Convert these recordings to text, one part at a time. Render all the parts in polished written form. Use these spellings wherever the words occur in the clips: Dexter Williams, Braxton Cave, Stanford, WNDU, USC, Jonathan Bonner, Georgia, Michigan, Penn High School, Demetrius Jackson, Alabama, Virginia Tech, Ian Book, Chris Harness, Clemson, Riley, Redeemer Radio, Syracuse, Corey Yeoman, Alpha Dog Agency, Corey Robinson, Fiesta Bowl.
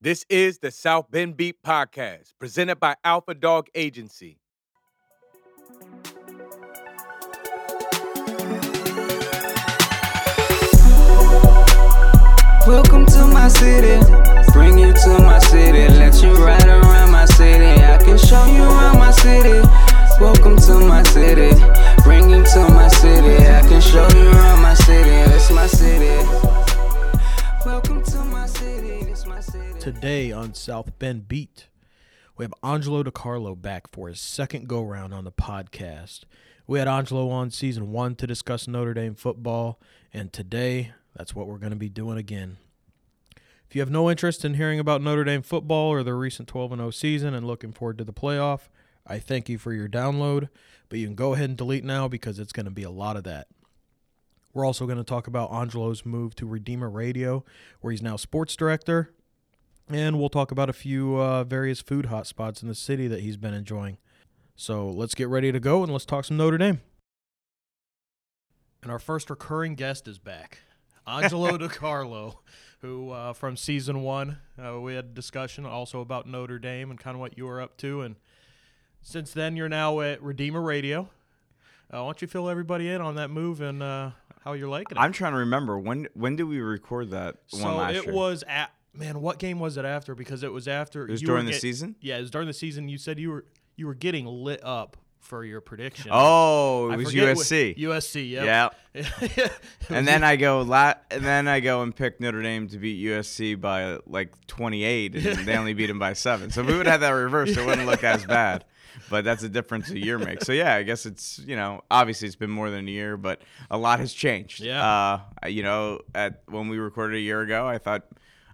This is the South Bend Beat Podcast, presented by Alpha Dog Agency. Welcome to my city, bring you to my city, let you ride around my city, I can show you around my city. Welcome to my city, bring you to my city, I can show you around my city, it's my city. Welcome to my city, it's my city. Today on South Bend Beat, we have Angelo DiCarlo back for his second go-round on the podcast. We had Angelo on season one to discuss Notre Dame football, and today, that's what we're going to be doing again. If you have no interest in hearing about Notre Dame football or their recent 12-0 season and looking forward to the playoff, I thank you for your download, but you can go ahead and delete now because it's going to be a lot of that. We're also going to talk about Angelo's move to Redeemer Radio, where he's now sports director. And we'll talk about a few various food hotspots in the city that he's been enjoying. So let's get ready to go and let's talk some Notre Dame. And our first recurring guest is back, Angelo DiCarlo, who from season one, we had a discussion also about Notre Dame and kind of what you were up to. And since then, you're now at Redeemer Radio. Why don't you fill everybody in on that move and how you're liking it? I'm trying to remember. When did we record that one last year? So it was at – man, what game was it after? Because it was after – it was during the season? Yeah, it was during the season. You said you were getting lit up for your prediction. Oh, it was USC. USC, yeah. Yeah. And then I go and pick Notre Dame to beat USC by like 28, and they only beat them by 7. So if we would have that reversed, it wouldn't look as bad. But that's a difference a year makes. So, yeah, I guess it's, obviously it's been more than a year, but a lot has changed. Yeah. When we recorded a year ago, I thought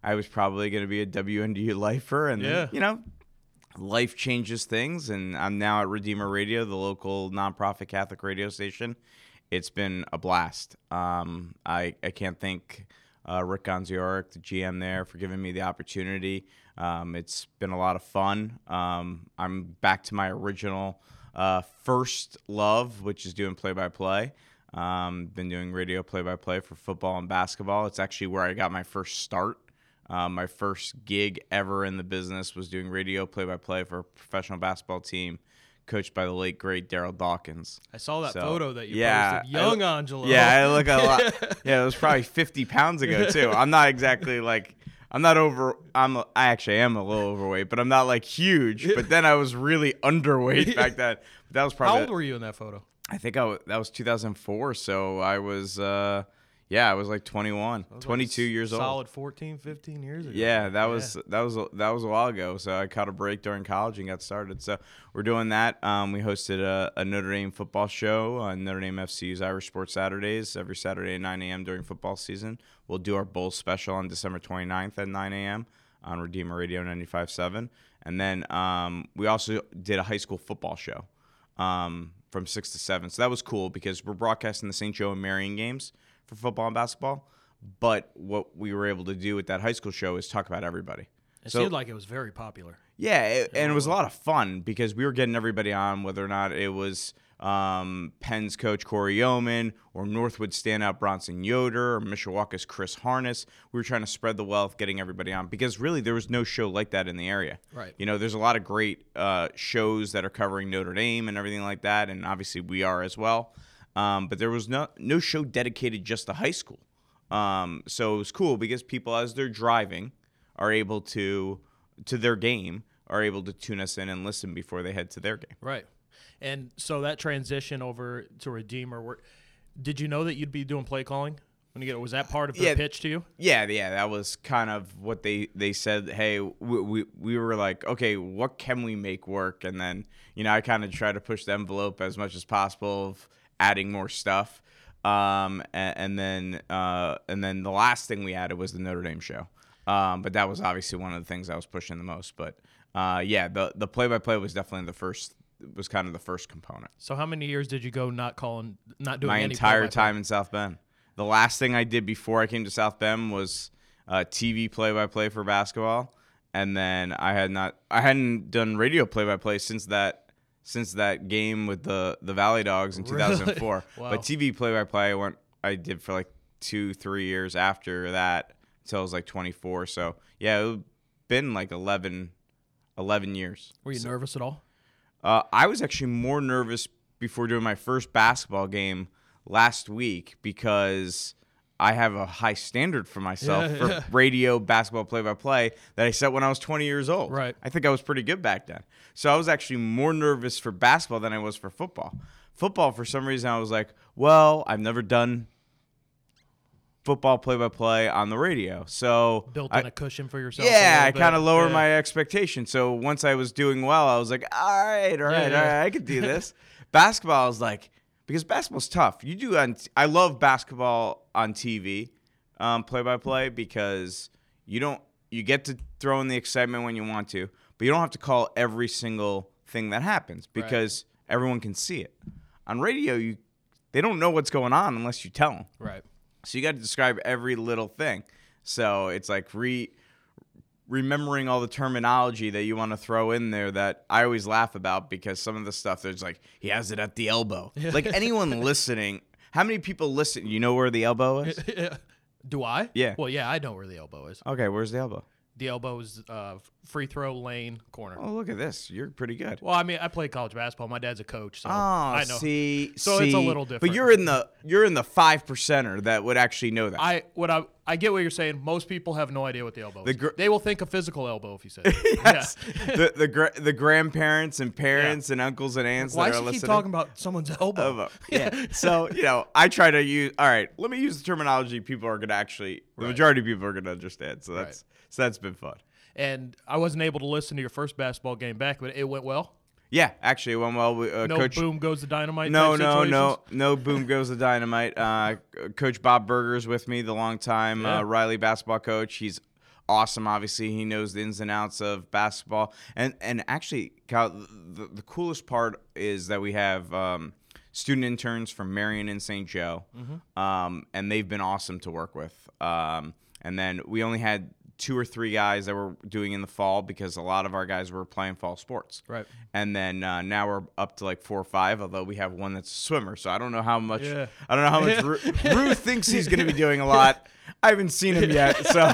I was probably going to be a WNDU lifer. And, then, life changes things. And I'm now at Redeemer Radio, the local nonprofit Catholic radio station. It's been a blast. I can't thank Rick Gonziorek, the GM there, for giving me the opportunity. It's been a lot of fun. I'm back to my original first love, which is doing play-by-play. Been doing radio play-by-play for football and basketball. It's actually where I got my first start. My first gig ever in the business was doing radio play-by-play for a professional basketball team coached by the late, great Daryl Dawkins. I saw that photo that you posted. Young Angelo. Yeah, I look a lot. Yeah, it was probably 50 pounds ago, too. I'm not exactly like... I actually am a little overweight, but I'm not like huge. But then I was really underweight back then. That was probably. How old were you in that photo? I think that was 2004. So I was, I was like 21, was 22 like years solid old. Solid 14, 15 years ago. Yeah, that was a while ago. So I caught a break during college and got started. So we're doing that. We hosted a Notre Dame football show on Notre Dame FCU's Irish Sports Saturdays every Saturday at 9 a.m. during football season. We'll do our bowl special on December 29th at 9 a.m. on Redeemer Radio 95.7. And then we also did a high school football show from 6 to 7. So that was cool because we're broadcasting the St. Joe and Marion games for football and basketball. But what we were able to do with that high school show is talk about everybody. It seemed like it was very popular. Yeah, and it was a lot of fun because we were getting everybody on, whether or not it was – Penn's coach Corey Yeoman or Northwood standout Bronson Yoder or Mishawaka's Chris Harness. We were trying to spread the wealth, getting everybody on because really there was no show like that in the area. Right. There's a lot of great shows that are covering Notre Dame and everything like that, and obviously we are as well. But there was no show dedicated just to high school. So it was cool because people, as they're driving, are able to their game, are able to tune us in and listen before they head to their game. Right. And so that transition over to Redeemer, did you know that you'd be doing play calling? Was that part of the pitch to you? Yeah, that was kind of what they said. Hey, we were like, okay, what can we make work? And then, I kind of tried to push the envelope as much as possible of adding more stuff. And then the last thing we added was the Notre Dame show. But that was obviously one of the things I was pushing the most. But, the play-by-play was definitely the first component. So how many years did you go not doing my entire time in South Bend? The last thing I did before I came to South Bend was TV play-by-play for basketball, and then I hadn't done radio play-by-play since that game with the Valley Dogs in 2004. Really? Wow. But TV play-by-play I did for like 2-3 years after that until I was like 24. So yeah, it been like 11 years. Were you nervous at all? I was actually more nervous before doing my first basketball game last week because I have a high standard for myself for radio, basketball, play-by-play that I set when I was 20 years old. Right. I think I was pretty good back then. So I was actually more nervous for basketball than I was for football. Football, for some reason, I was like, well, I've never done football play-by-play on the radio. So built in a cushion for yourself. Yeah, I kind of lowered my expectation. So once I was doing well, I was like, all right, I could do this. Basketball is like, because basketball's tough. You do on I love basketball on TV, play-by-play, because you get to throw in the excitement when you want to, but you don't have to call every single thing that happens because everyone can see it. On radio, they don't know what's going on unless you tell them. Right. So you got to describe every little thing. So it's like remembering all the terminology that you want to throw in there that I always laugh about because some of the stuff there's like, he has it at the elbow. Like anyone listening, how many people listen? You know where the elbow is? Do I? Yeah. Well, yeah, I know where the elbow is. Okay, where's the elbow? The elbow is free throw lane corner. Oh, look at this. You're pretty good. Well, I mean, I played college basketball. My dad's a coach, so I know. So it's a little different. But you're in the 5%er that would actually know that. I get what you're saying. Most people have no idea what the elbow is. They will think a physical elbow if you say it. Yes. Yeah. The grandparents and parents and uncles and aunts that are listening. Why do you keep talking about someone's elbow? Yeah. So, I try to use – all right, let me use the terminology people are going to actually – the majority of people are going to understand. So that's – So that's been fun. And I wasn't able to listen to your first basketball game back, but it went well? Yeah, actually it went well. No Coach, boom goes the dynamite? No, boom goes the dynamite. Coach Bob Berger's with me, the longtime Riley basketball coach. He's awesome, obviously. He knows the ins and outs of basketball. And actually, Kyle, the coolest part is that we have student interns from Marion and St. Joe, and they've been awesome to work with. And then we only had – 2 or 3 guys that we're doing in the fall because a lot of our guys were playing fall sports. Right. And then now we're up to like 4 or 5, although we have one that's a swimmer. So I don't know how much Rue thinks he's going to be doing a lot. I haven't seen him yet, so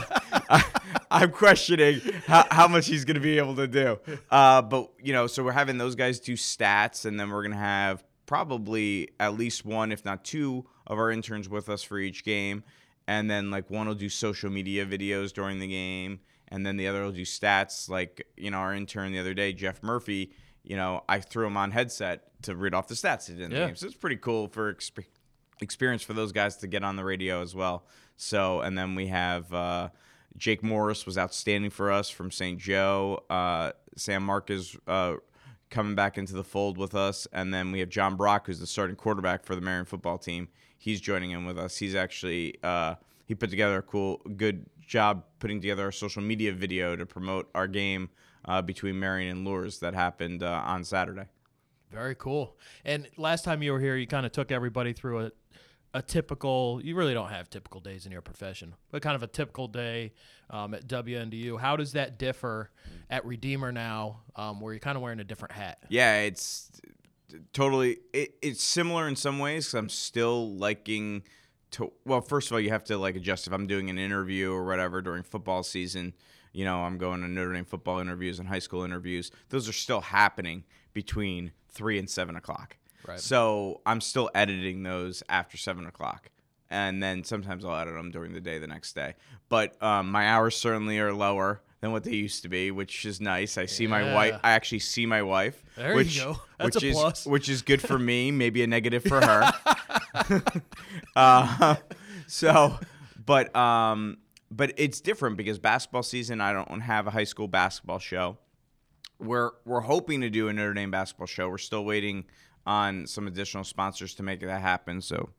I'm questioning how much he's going to be able to do. But, so we're having those guys do stats, and then we're going to have probably at least 1, if not 2, of our interns with us for each game. And then, one will do social media videos during the game. And then the other will do stats. Our intern the other day, Jeff Murphy, I threw him on headset to read off the stats he did in the game. So it's pretty cool for experience for those guys to get on the radio as well. So, and then we have Jake Morris was outstanding for us from St. Joe. Sam Marcus coming back into the fold with us. And then we have John Brock, who's the starting quarterback for the Marion football team. He's joining in with us. He's actually he put together a good job putting together a social media video to promote our game between Marion and Lures that happened on Saturday. Very cool. And last time you were here, you kind of took everybody through a typical. You really don't have typical days in your profession, but kind of a typical day at WNDU. How does that differ at Redeemer now, where you're kind of wearing a different hat? Yeah, it's. Totally. It's similar in some ways because I'm still liking to – well, first of all, you have to adjust. If I'm doing an interview or whatever during football season, I'm going to Notre Dame football interviews and high school interviews. Those are still happening between 3 and 7 o'clock. Right. So I'm still editing those after 7 o'clock. And then sometimes I'll edit them during the day the next day. But my hours certainly are lower than what they used to be, which is nice. I see my wife. I actually see my wife. There you go. That's a plus. Which is good for me, maybe a negative for her. But it's different because basketball season, I don't have a high school basketball show. We're hoping to do a Notre Dame basketball show. We're still waiting on some additional sponsors to make that happen. So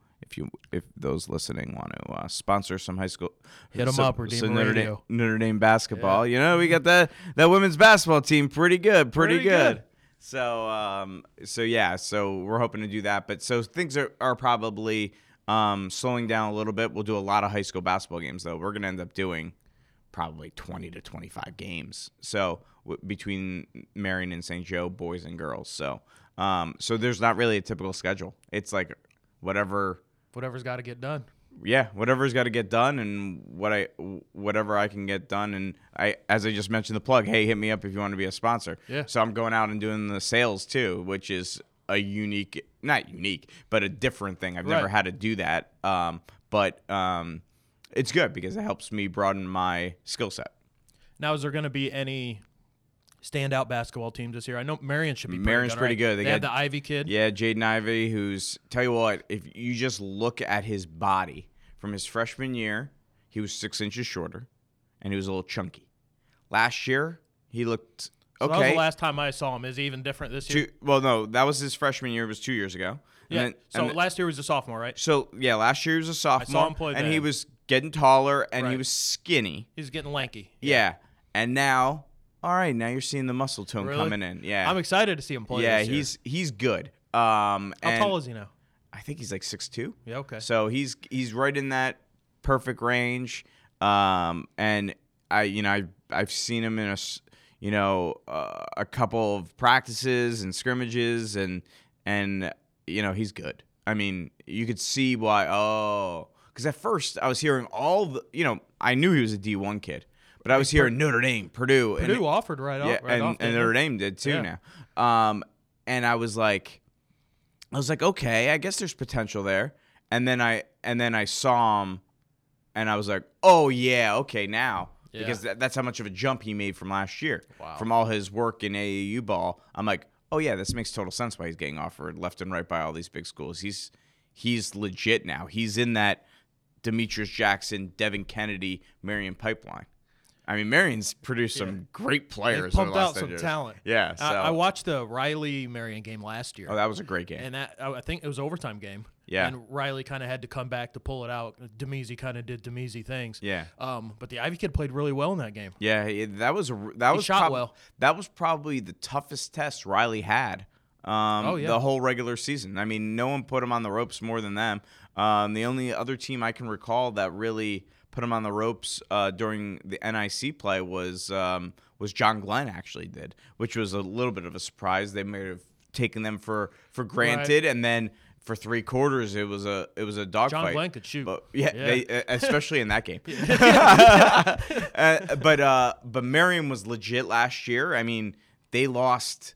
if those listening want to sponsor some high school, hit them up. Redeemer Radio. Notre Dame basketball. Yeah. We got that women's basketball team pretty good. So we're hoping to do that. But so things are probably slowing down a little bit. We'll do a lot of high school basketball games though. We're gonna end up doing probably 20 to 25 games. So between Marion and St. Joe, boys and girls. So so there's not really a typical schedule. It's like whatever's got to get done. yeah, whatever's got to get done, and whatever I can get done. And I, as I just mentioned, the plug, hey, hit me up if you want to be a sponsor. Yeah. So I'm going out and doing the sales too, which is a unique, not unique, but a different thing. I've never had to do that. But it's good because it helps me broaden my skill set. Now, is there going to be any standout basketball teams this year? I know Marion should be pretty Marion's good. Marion's pretty good. They had the Ivy kid. Yeah, Jaden Ivey, who's, tell you what, if you just look at his body, from his freshman year, he was 6 inches shorter, and he was a little chunky. Last year, he looked okay. So that was the last time I saw him. Is he even different this year? Well, no, that was his freshman year. It was 2 years ago. Yeah, and then, last year he was a sophomore, right? So, yeah, last year he was a sophomore. I saw him play He was getting taller, and he was skinny. He was getting lanky. Yeah. And now... All right, now you're seeing the muscle tone coming in. Yeah, I'm excited to see him play this year. He's good. How tall is he now? I think he's like 6'2". Yeah, okay. So he's right in that perfect range. And I've seen him in a couple of practices and scrimmages, and he's good. I mean, you could see why. Oh, because at first I was hearing I knew he was a D1 kid. But I was hearing Notre Dame, Purdue. Purdue offered right off. And Notre Dame did too now. And I was like, okay, I guess there's potential there. And then I saw him, and I was like, oh yeah, okay now. Yeah. Because that's how much of a jump he made from last year. Wow. From all his work in AAU ball, I'm like, oh yeah, this makes total sense why he's getting offered left and right by all these big schools. He's legit now. He's in that Demetrius Jackson, Devin Kennedy, Marion pipeline. I mean, Marion's produced some great players. They pumped out some talent. Yeah. So. I watched the Riley-Marion game last year. Oh, that was a great game. And I think it was an overtime game. Yeah. And Riley kind of had to come back to pull it out. Demeezy kind of did Demeezy things. Yeah. But the Ivy kid played really well in that game. Yeah, that was probably the toughest test Riley had the whole regular season. I mean, no one put him on the ropes more than them. The only other team I can recall that really – put him on the ropes during the NIC play was John Glenn actually did, which was a little bit of a surprise. They may have taken them for granted, and then for three quarters it was a dogfight. John Glenn could shoot, but yeah. They, especially in that game. But Marion was legit last year. I mean, they lost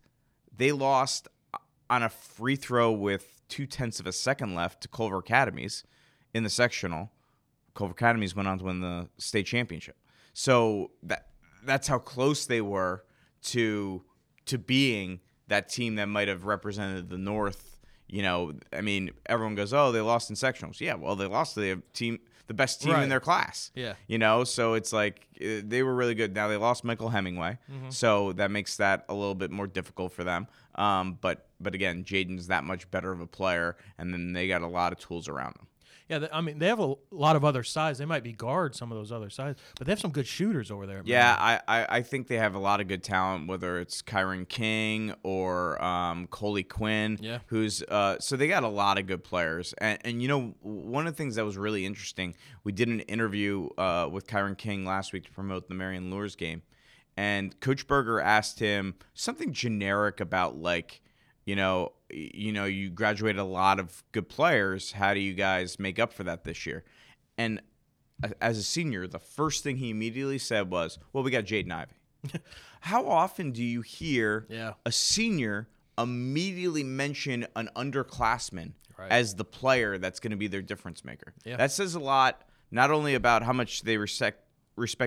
on a free throw with 0.2 seconds left to Culver Academies in the sectional. Culver Academies went on to win the state championship. So that's how close they were to being that team that might have represented the North. I mean, everyone goes, oh, they lost in sectionals. Yeah, well, they lost to the best team in their class. Yeah. So it's like they were really good. Now they lost Michael Hemingway, so that makes that a little bit more difficult for them. But again, Jaden's that much better of a player, and then they got a lot of tools around them. Yeah, I mean, they have a lot of other sides. They might be guards, some of those other sides, but they have some good shooters over there. Yeah, I think they have a lot of good talent, whether it's Kyron King or Coley Quinn, who's so they got a lot of good players. And one of the things that was really interesting, we did an interview with Kyron King last week to promote the Marion Lures game, and Coach Berger asked him something generic about you graduated a lot of good players. How do you guys make up for that this year? And as a senior, the first thing he immediately said was, well, we got Jaden Ivey. How often do you hear a senior immediately mention an underclassman as the player that's going to be their difference maker? Yeah. That says a lot, not only about how much they respect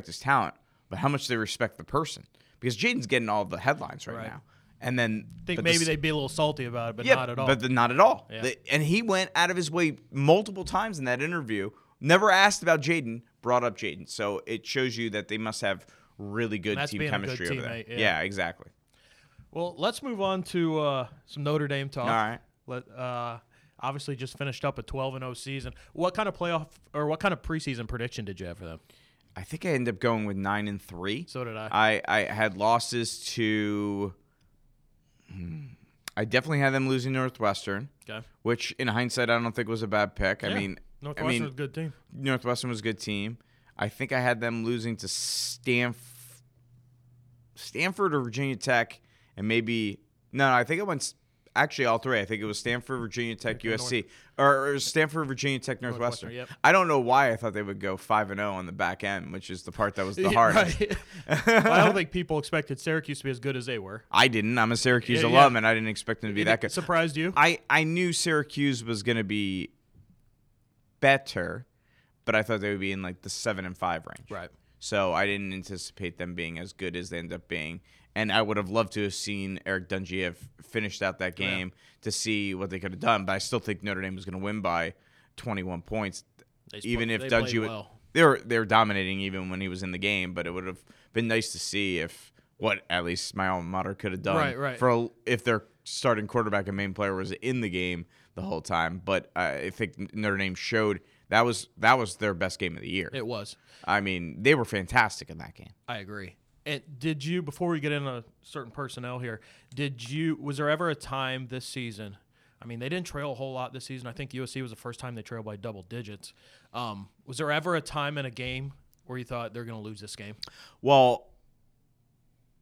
his talent, but how much they respect the person. Because Jaden's getting all the headlines right now. And then I think maybe they'd be a little salty about it, but not at all. But not at all. Yeah. And he went out of his way multiple times in that interview, never asked about Jaden, brought up Jaden. So it shows you that they must have really good team chemistry over there. Yeah, exactly. Well, let's move on to some Notre Dame talk. All right. Obviously, just finished up a 12-0 season. What kind of preseason prediction did you have for them? I think I ended up going with 9-3. So did I. I had losses to. I definitely had them losing Northwestern, which in hindsight I don't think was a bad pick. Yeah. I mean, Northwestern was a good team. Northwestern was a good team. I think I had them losing to Stanford or Virginia Tech, and maybe I think I went Actually, all three. I think it was Stanford, Virginia Tech, USC. Or Stanford, Virginia Tech, Northwestern. Yep. I don't know why I thought they would go 5-0 on the back end, which is the part that was the hardest. I don't think people expected Syracuse to be as good as they were. I didn't. I'm a Syracuse alum, and I didn't expect them to be that good. Surprised you? I knew Syracuse was going to be better, but I thought they would be in like the 7-5 range. Right. So I didn't anticipate them being as good as they end up being. And I would have loved to have seen Eric Dungy have finished out that game to see what they could have done. But I still think Notre Dame was going to win by 21 points. They were dominating even when he was in the game. But it would have been nice to see if what at least my alma mater could have done if their starting quarterback and main player was in the game the whole time. But I think Notre Dame showed that was their best game of the year. It was. I mean, they were fantastic in that game. I agree. And did you, before we get into certain personnel here, was there ever a time this season? I mean, they didn't trail a whole lot this season. I think USC was the first time they trailed by double digits. Was there ever a time in a game where you thought they're going to lose this game? Well,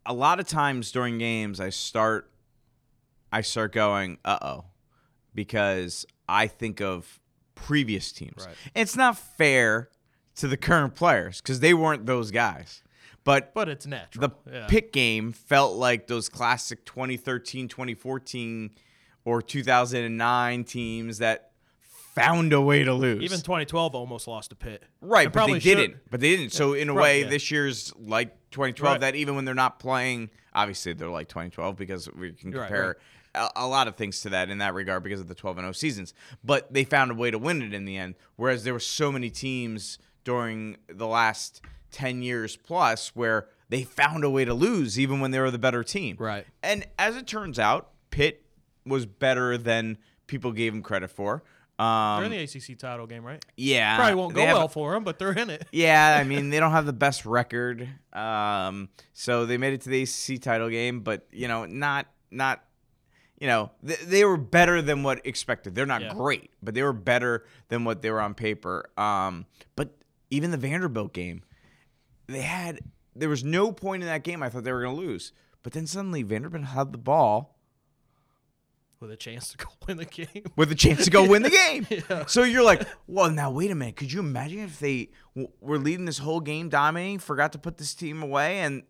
a lot of times during games, I start going, uh-oh, because I think of previous teams. Right. It's not fair to the current players because they weren't those guys. But it's natural. The Pitt game felt like those classic 2013, 2014, or 2009 teams that found a way to lose. Even 2012 almost lost to Pitt. Right, but they didn't. So in a way, this year's like 2012, that even when they're not playing, obviously they're like 2012 because we can compare a lot of things to that in that regard because of the 12-0 seasons. But they found a way to win it in the end, whereas there were so many teams during the last 10 years plus where they found a way to lose even when they were the better team. Right. And as it turns out, Pitt was better than people gave him credit for. They're in the ACC title game, right? Yeah. Probably won't go well for them, but they're in it. Yeah, I mean, they don't have the best record. So they made it to the ACC title game, but, you know, not you know, they were better than what expected. They're not great, but they were better than what they were on paper. But even the Vanderbilt game, there was no point in that game I thought they were going to lose. But then suddenly Vanderbilt had the ball. With a chance to go win the game. With a chance to go win the game. Yeah. So you're like, well, now wait a minute. Could you imagine if they were leading this whole game, dominating, forgot to put this team away, and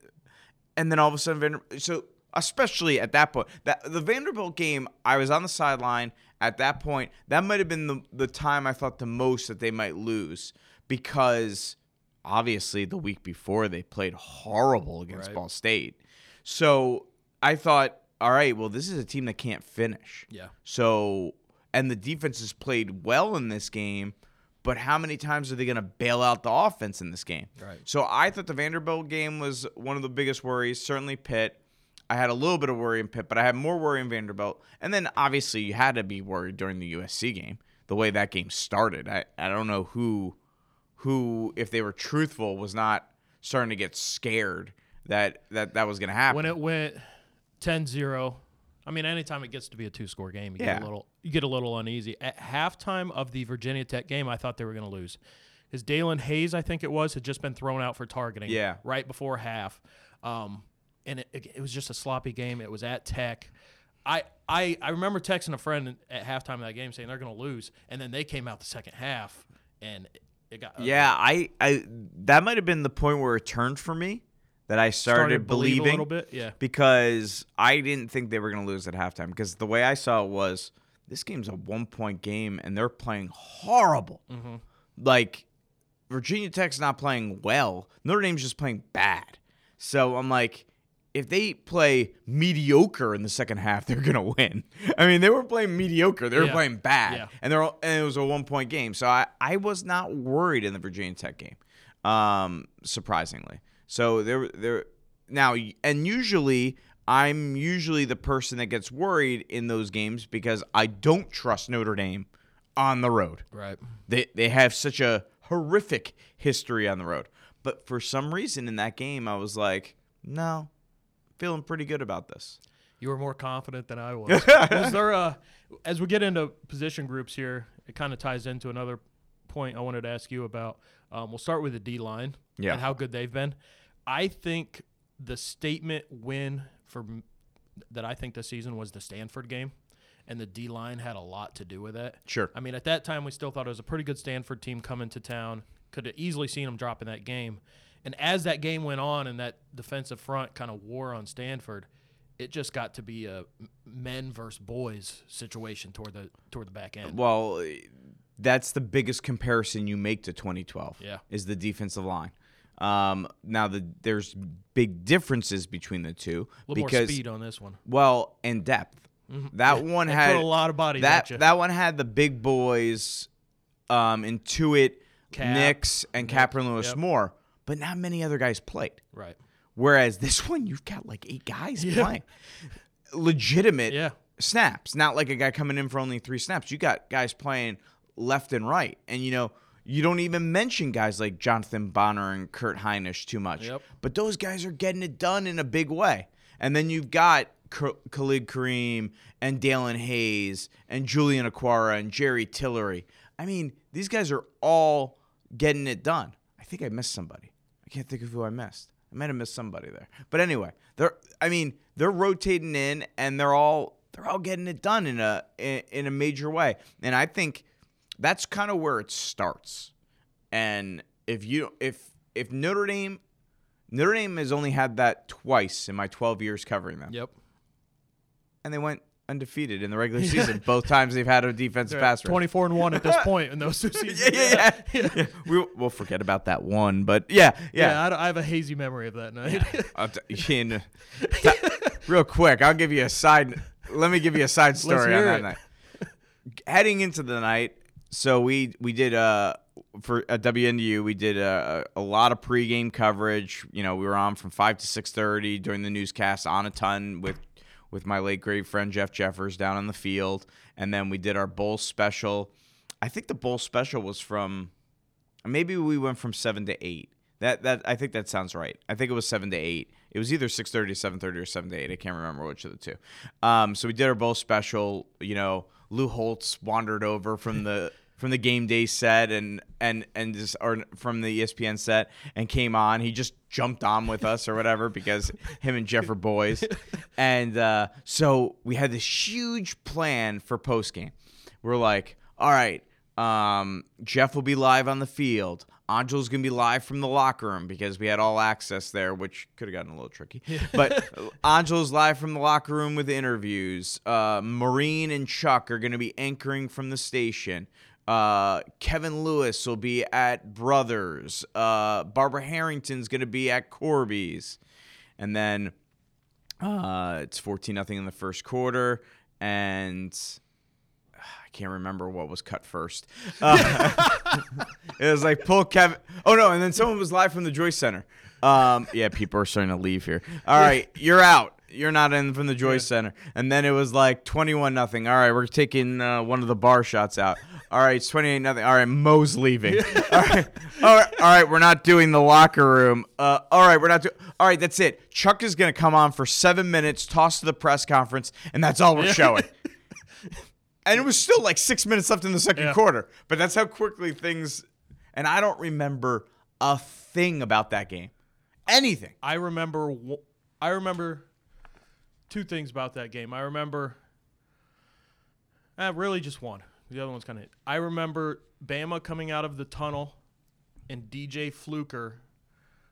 then all of a sudden Vanderbilt. So especially at that point, the Vanderbilt game, I was on the sideline at that point. That might have been the time I thought the most that they might lose because – obviously, the week before, they played horrible against Ball State. So I thought, all right, well, this is a team that can't finish. Yeah. So, and the defense has played well in this game, but how many times are they going to bail out the offense in this game? Right. So I thought the Vanderbilt game was one of the biggest worries, certainly Pitt. I had a little bit of worry in Pitt, but I had more worry in Vanderbilt. And then, obviously, you had to be worried during the USC game, the way that game started. I don't know who, if they were truthful, was not starting to get scared that was going to happen. When it went 10-0, I mean, anytime it gets to be a two-score game, you get a little uneasy. At halftime of the Virginia Tech game, I thought they were going to lose. Because Dalen Hayes, I think it was, had just been thrown out for targeting right before half. And it was just a sloppy game. It was at Tech. I remember texting a friend at halftime of that game saying they're going to lose, and then they came out the second half, and – I that might have been the point where it turned for me, that I started believing a little bit, because I didn't think they were going to lose at halftime, because the way I saw it was this game's a 1-point game and they're playing horrible. Mm-hmm. Like Virginia Tech's not playing well, Notre Dame's just playing bad. So I'm like, if they play mediocre in the second half, they're going to win. I mean, they were playing mediocre. They were playing bad. Yeah. And it was a 1-point game. So I was not worried in the Virginia Tech game, surprisingly. So there now, and usually I'm usually the person that gets worried in those games because I don't trust Notre Dame on the road. Right. They have such a horrific history on the road. But for some reason in that game, I was like, no. Feeling pretty good about this. You were more confident than I was. Was there as we get into position groups here, it kind of ties into another point I wanted to ask you about. We'll start with the D-line and how good they've been. I think the statement win that I think this season was the Stanford game. and the D-line had a lot to do with that. Sure. I mean, at that time, we still thought it was a pretty good Stanford team coming to town. Could have easily seen them drop in that game. And as that game went on and that defensive front kind of wore on Stanford, it just got to be a men versus boys situation toward the back end. Well, that's the biggest comparison you make to 2012 is the defensive line. Now, there's big differences between the two. A little more speed on this one. Well, and depth. Mm-hmm. That one had put a lot of bodies at you. That one had the big boys, Intuit, Nix, and Capron Lewis Moore, but not many other guys played. Right. Whereas this one, you've got like 8 guys playing. Legitimate snaps, not like a guy coming in for only 3 snaps. You got guys playing left and right, and you know, you don't even mention guys like Jonathan Bonner and Kurt Heinisch too much. Yep. But those guys are getting it done in a big way. And then you've got Khalid Kareem and Dalen Hayes and Julian Aquara and Jerry Tillery. I mean, these guys are all getting it done. I think I missed somebody. I can't think of who I missed. I might have missed somebody there. But anyway, they're rotating in, and they're all getting it done in a major way. And I think that's kind of where it starts. And if Notre Dame has only had that twice in my 12 years covering them. Yep. And they went undefeated in the regular season. Both times they've had a defensive pass rush. 24-1 at this point in those 2 seasons. Yeah. We'll forget about that one, but I have a hazy memory of that night. Real quick, I'll give you a side. Let me give you a side story on that night. Heading into the night, so we did for at WNDU we did a lot of pregame coverage. You know, we were on from 5 to 6:30 during the newscast on a ton with my late great friend Jeff Jeffers down on the field, and then we did our bowl special. I think the bowl special was from maybe we went from 7 to 8. That I think that sounds right. I think it was 7 to 8. It was either 6:30, 7:30, or 7 to 8. I can't remember which of the two. So we did our bowl special. You know, Lou Holtz wandered over from the game day set and from the ESPN set and came on. He just jumped on with us or whatever because him and Jeff are boys. And so we had this huge plan for postgame. We're like, all right, Jeff will be live on the field. Angel's going to be live from the locker room because we had all access there, which could have gotten a little tricky. But Angel's live from the locker room with interviews. Maureen and Chuck are going to be anchoring from the station. Kevin Lewis will be at Brothers. Barbara Harrington's going to be at Corby's. And then it's 14-0 in the first quarter. And I can't remember what was cut first. It was like pull Kevin. Oh, no, and then someone was live from the Joyce Center. People are starting to leave here. All right, you're out. You're not in from the Joyce Center. And then it was like 21-0. All right, we're taking one of the bar shots out. All right, it's 28-0. All right, Mo's leaving. All right, we're not doing the locker room. All right, that's it. Chuck is going to come on for 7 minutes, toss to the press conference, and that's all we're showing. And it was still like 6 minutes left in the second quarter. But that's how quickly things – and I don't remember a thing about that game. Anything. I remember two things about that game. I remember really just one. The other one's kind of – I remember Bama coming out of the tunnel and DJ Fluker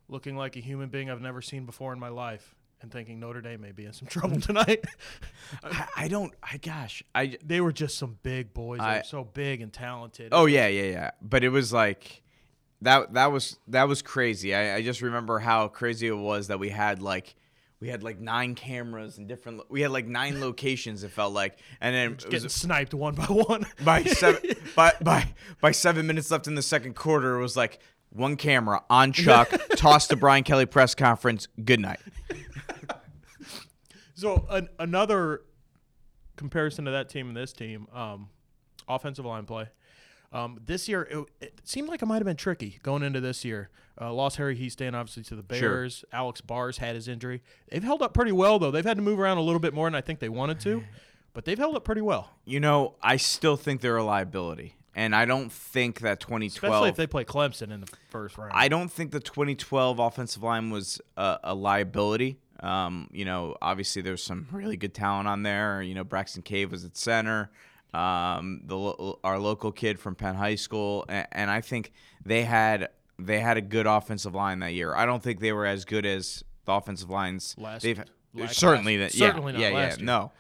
looking like a human being I've never seen before in my life. And thinking Notre Dame may be in some trouble tonight. They were just some big boys. They were so big and talented. Oh yeah. But it was like that was crazy. I just remember how crazy it was that we had 9 cameras and we had 9 locations. It felt like, and then it was sniped one by one. by 7 minutes left in the second quarter, it was like one camera on Chuck, toss to Brian Kelly press conference. Good night. So another comparison to that team and this team, offensive line play. This year, it seemed like it might have been tricky going into this year. Lost Harry Heastand, obviously, to the Bears. Sure. Alex Bars had his injury. They've held up pretty well, though. They've had to move around a little bit more than I think they wanted to, but they've held up pretty well. You know, I still think they're a liability. And I don't think that 2012... Especially if they play Clemson in the first round. I don't think the 2012 offensive line was a liability. You know, obviously there's some really good talent on there. You know, Braxton Cave was at center, our local kid from Penn High School, and I think they had a good offensive line that year. I don't think they were as good as the offensive lines last year. No,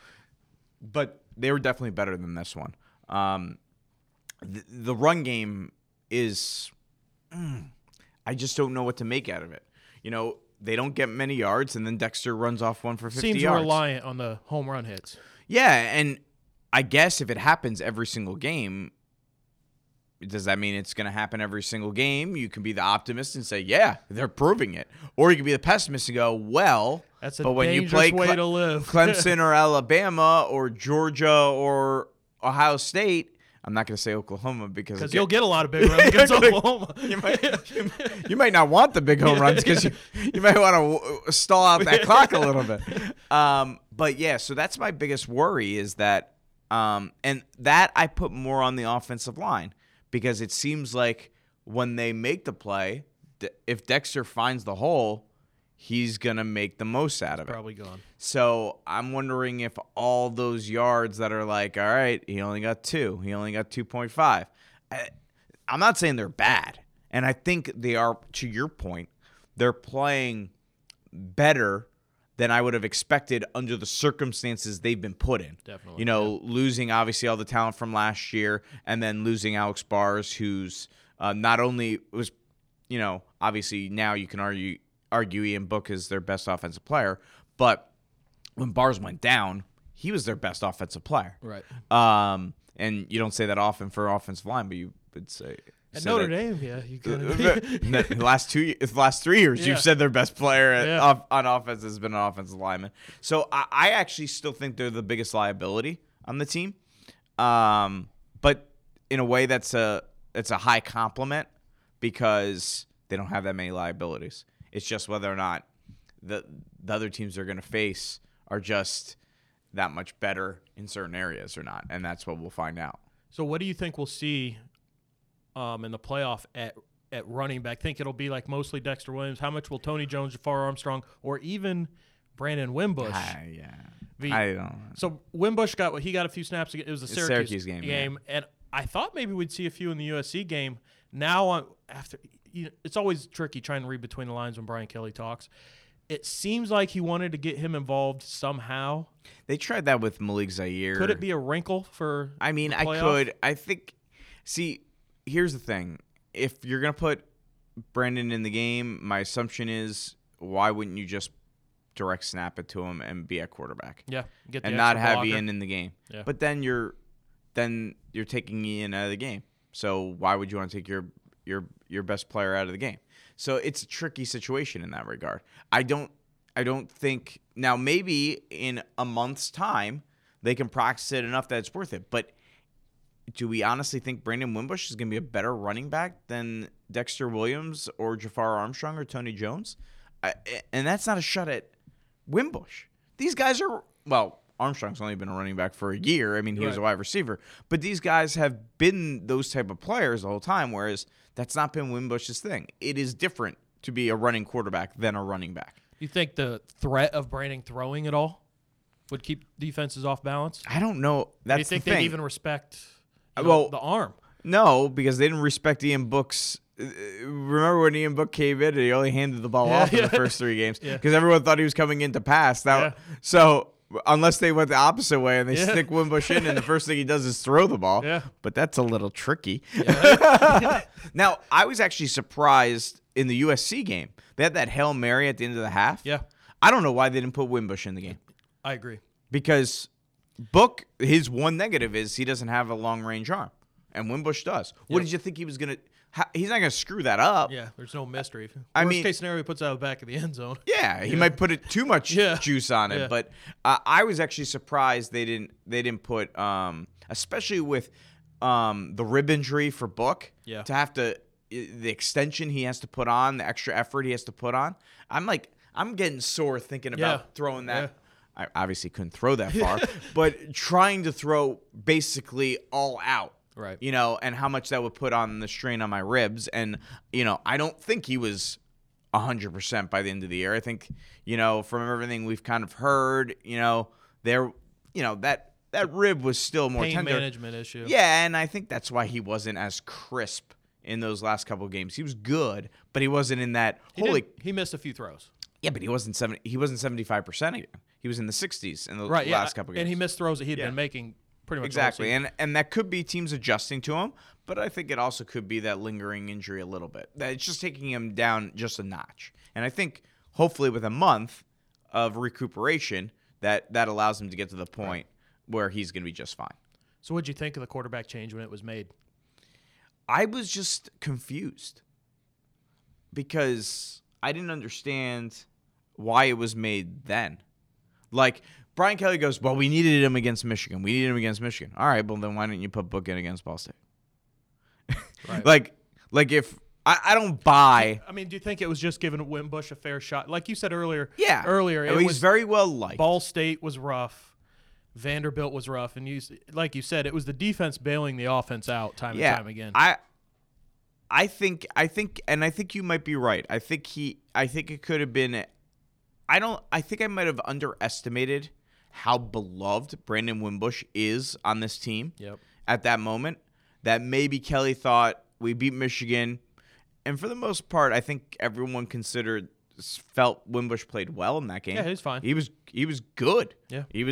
but they were definitely better than this one. The run game is, I just don't know what to make out of it. You know, they don't get many yards, and then Dexter runs off one for 50 yards. Seems reliant on the home run hits. Yeah, and I guess if it happens every single game, does that mean it's going to happen every single game? You can be the optimist and say, yeah, they're proving it. Or you can be the pessimist and go, well, that's a dangerous way to live. Clemson or Alabama or Georgia or Ohio State, I'm not going to say Oklahoma because you'll get a lot of big runs against Oklahoma. You might not want the big home runs because you might want to stall out that clock a little bit. But, yeah, so that's my biggest worry is that and that I put more on the offensive line because it seems like when they make the play, if Dexter finds the hole, he's going to make the most out of it. Probably gone. So I'm wondering if all those yards that are like, all right, he only got 2. He only got 2.5. I'm not saying they're bad. And I think they are, to your point, they're playing better than I would have expected under the circumstances they've been put in. Definitely. You know, losing obviously all the talent from last year and then losing Alex Bars, who's not only was, you know, obviously now you can argue Ian Book is their best offensive player, but when Bars went down, he was their best offensive player. Right. And you don't say that often for offensive line, but you would say at Notre Dame, yeah, you could. The last three years, you've said their best player on offense has been an offensive lineman. So I actually still think they're the biggest liability on the team, but in a way that's a high compliment because they don't have that many liabilities. It's just whether or not the other teams they're going to face are just that much better in certain areas or not, and that's what we'll find out. So what do you think we'll see in the playoff at running back? Think it'll be like mostly Dexter Williams. How much will Tony Jones, Jafar Armstrong, or even Brandon Wimbush? I don't know. So Wimbush got a few snaps. It was the Syracuse game, and I thought maybe we'd see a few in the USC game. It's always tricky trying to read between the lines when Brian Kelly talks. It seems like he wanted to get him involved somehow. They tried that with Malik Zaire. Could it be a wrinkle for the playoff? I mean, I could. I think – see, here's the thing. If you're going to put Brandon in the game, my assumption is why wouldn't you just direct snap it to him and be at quarterback? Yeah. Get the and not have blocker. Ian in the game. Yeah. But then you're taking Ian out of the game. So why would you want to take your best player out of the game? So it's a tricky situation in that regard. I don't think now maybe in a month's time they can practice it enough that it's worth it. But do we honestly think Brandon Wimbush is going to be a better running back than Dexter Williams or Jafar Armstrong or Tony Jones? And that's not a shot at Wimbush. These guys are Armstrong's only been a running back for a year. I mean, he was a wide receiver. But these guys have been those type of players the whole time, whereas that's not been Wimbush's thing. It is different to be a running quarterback than a running back. You think the threat of Brandon throwing at all would keep defenses off balance? I don't know. That's the thing. Do you think they even respect the arm? No, because they didn't respect Ian Book's. Remember when Ian Book came in and he only handed the ball off in the first 3 games because everyone thought he was coming in to pass. So unless they went the opposite way and they stick Wimbush in and the first thing he does is throw the ball. Yeah. But that's a little tricky. Yeah. Now, I was actually surprised in the USC game. They had that Hail Mary at the end of the half. Yeah. I don't know why they didn't put Wimbush in the game. I agree. Because Book, his one negative is he doesn't have a long-range arm. And Wimbush does. What did you think he was going to – he's not going to screw that up. Yeah, there's no mystery. Worst case scenario, he puts it out of the back of the end zone. Yeah, he might put it too much juice on it. Yeah. But I was actually surprised they didn't put – especially with the rib injury for Book, to have to – the extension he has to put on, the extra effort he has to put on. I'm getting sore thinking about throwing that – I obviously couldn't throw that far, but trying to throw basically all out. Right. You know, and how much that would put on the strain on my ribs. And, you know, I don't think he was 100% by the end of the year. I think, you know, from everything we've kind of heard, you know, there, you know, that rib was still more tender. Pain management issue. Yeah, and I think that's why he wasn't as crisp in those last couple of games. He was good, but he wasn't in that. He missed a few throws. Yeah, but he wasn't 75% again. He was in the 60s in the last couple of games. And he missed throws that he had been making pretty much exactly. And that could be teams adjusting to him, but I think it also could be that lingering injury a little bit. That it's just taking him down just a notch. And I think hopefully with a month of recuperation, that allows him to get to the point where he's going to be just fine. So what did you think of the quarterback change when it was made? I was just confused because I didn't understand why it was made then. Like, Brian Kelly goes, well, we needed him against Michigan. We needed him against Michigan. All right, well, then why didn't you put Book in against Ball State? Right. Like if I don't buy. I mean, do you think it was just giving Wimbush a fair shot? Like you said earlier. Yeah. Earlier. It was very well liked. Ball State was rough. Vanderbilt was rough, and like you said, it was the defense bailing the offense out time and time again. I think you might be right. I think I might have underestimated how beloved Brandon Wimbush is on this team. Yep. At that moment, that maybe Kelly thought we beat Michigan, and for the most part, I think everyone felt Wimbush played well in that game. Yeah, he was fine. He was good. Yeah, He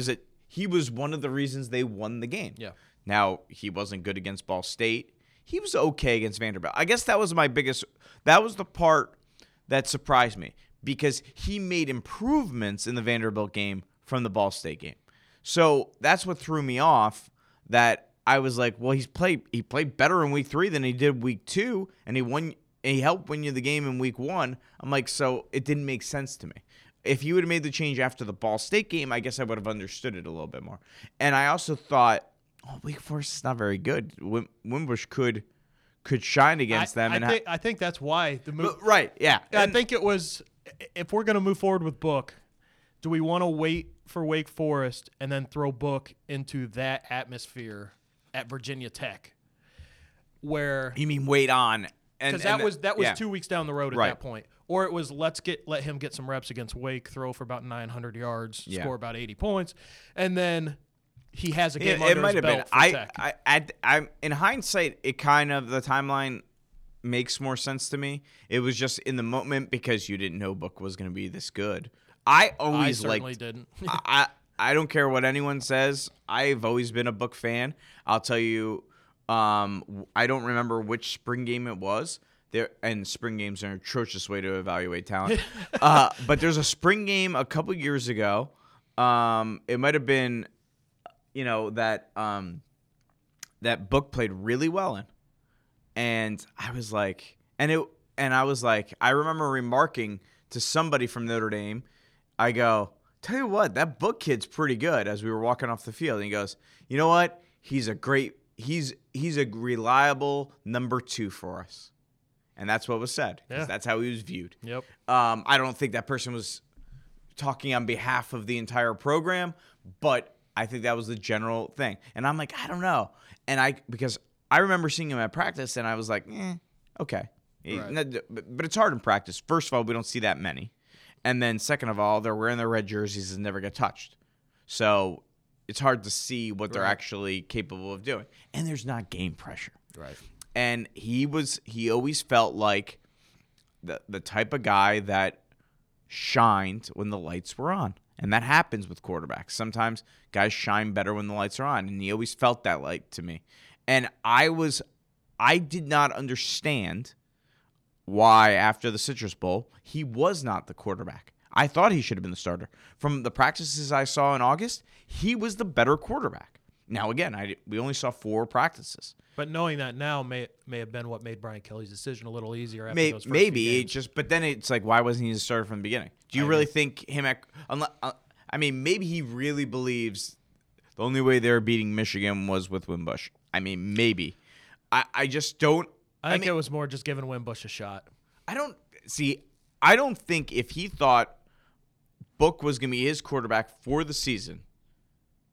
was one of the reasons they won the game. Yeah. Now, he wasn't good against Ball State. He was okay against Vanderbilt. I guess that was the part that surprised me because he made improvements in the Vanderbilt game from the Ball State game. So that's what threw me off, that I was like, well, he played better in week 3 than he did week 2, and he helped win you the game in week 1. I'm like, so it didn't make sense to me. If you would have made the change after the Ball State game, I guess I would have understood it a little bit more. And I also thought, Week 4 is not very good. Wimbush could shine against them. I think that's why the move. Right, yeah. I think it was, if we're going to move forward with Book, do we want to wait for Wake Forest and then throw Book into that atmosphere at Virginia Tech? Where you mean wait on? Because that was 2 weeks down the road at that point. Or it was let him get some reps against Wake, throw for about 900 yards, score about 80 points, and then he has a game under his belt for Tech. I in hindsight, it kind of, the timeline makes more sense to me. It was just in the moment because you didn't know Book was going to be this good. I certainly didn't. I don't care what anyone says. I've always been a Book fan. I'll tell you, I don't remember which spring game it was. And spring games are an atrocious way to evaluate talent. But there's a spring game a couple years ago. It might have been, you know, that Book played really well in, and I remember remarking to somebody from Notre Dame, I go, tell you what, that Book kid's pretty good. As we were walking off the field, and he goes, you know what, he's a reliable number 2 for us. And that's what was said. Yeah. That's how he was viewed. Yep. I don't think that person was talking on behalf of the entire program, but I think that was the general thing. And I'm like, I don't know. And because I remember seeing him at practice, and I was like, okay. Right. But it's hard in practice. First of all, we don't see that many. And then second of all, they're wearing their red jerseys and never get touched. So it's hard to see what they're actually capable of doing. And there's not game pressure. Right. And he always felt like the type of guy that shined when the lights were on. And that happens with quarterbacks. Sometimes guys shine better when the lights are on. And he always felt that light to me. And I did not understand why after the Citrus Bowl, he was not the quarterback. I thought he should have been the starter. From the practices I saw in August, he was the better quarterback. Now, again, we only saw 4 practices. But knowing that now may have been what made Brian Kelly's decision a little easier after those first few games. But then it's like, why wasn't he the starter from the beginning? Do you really think him maybe he really believes the only way they were beating Michigan was with Wimbush. I mean, maybe. I just don't. I think it was more just giving Wimbush a shot. I don't think if he thought Book was going to be his quarterback for the season,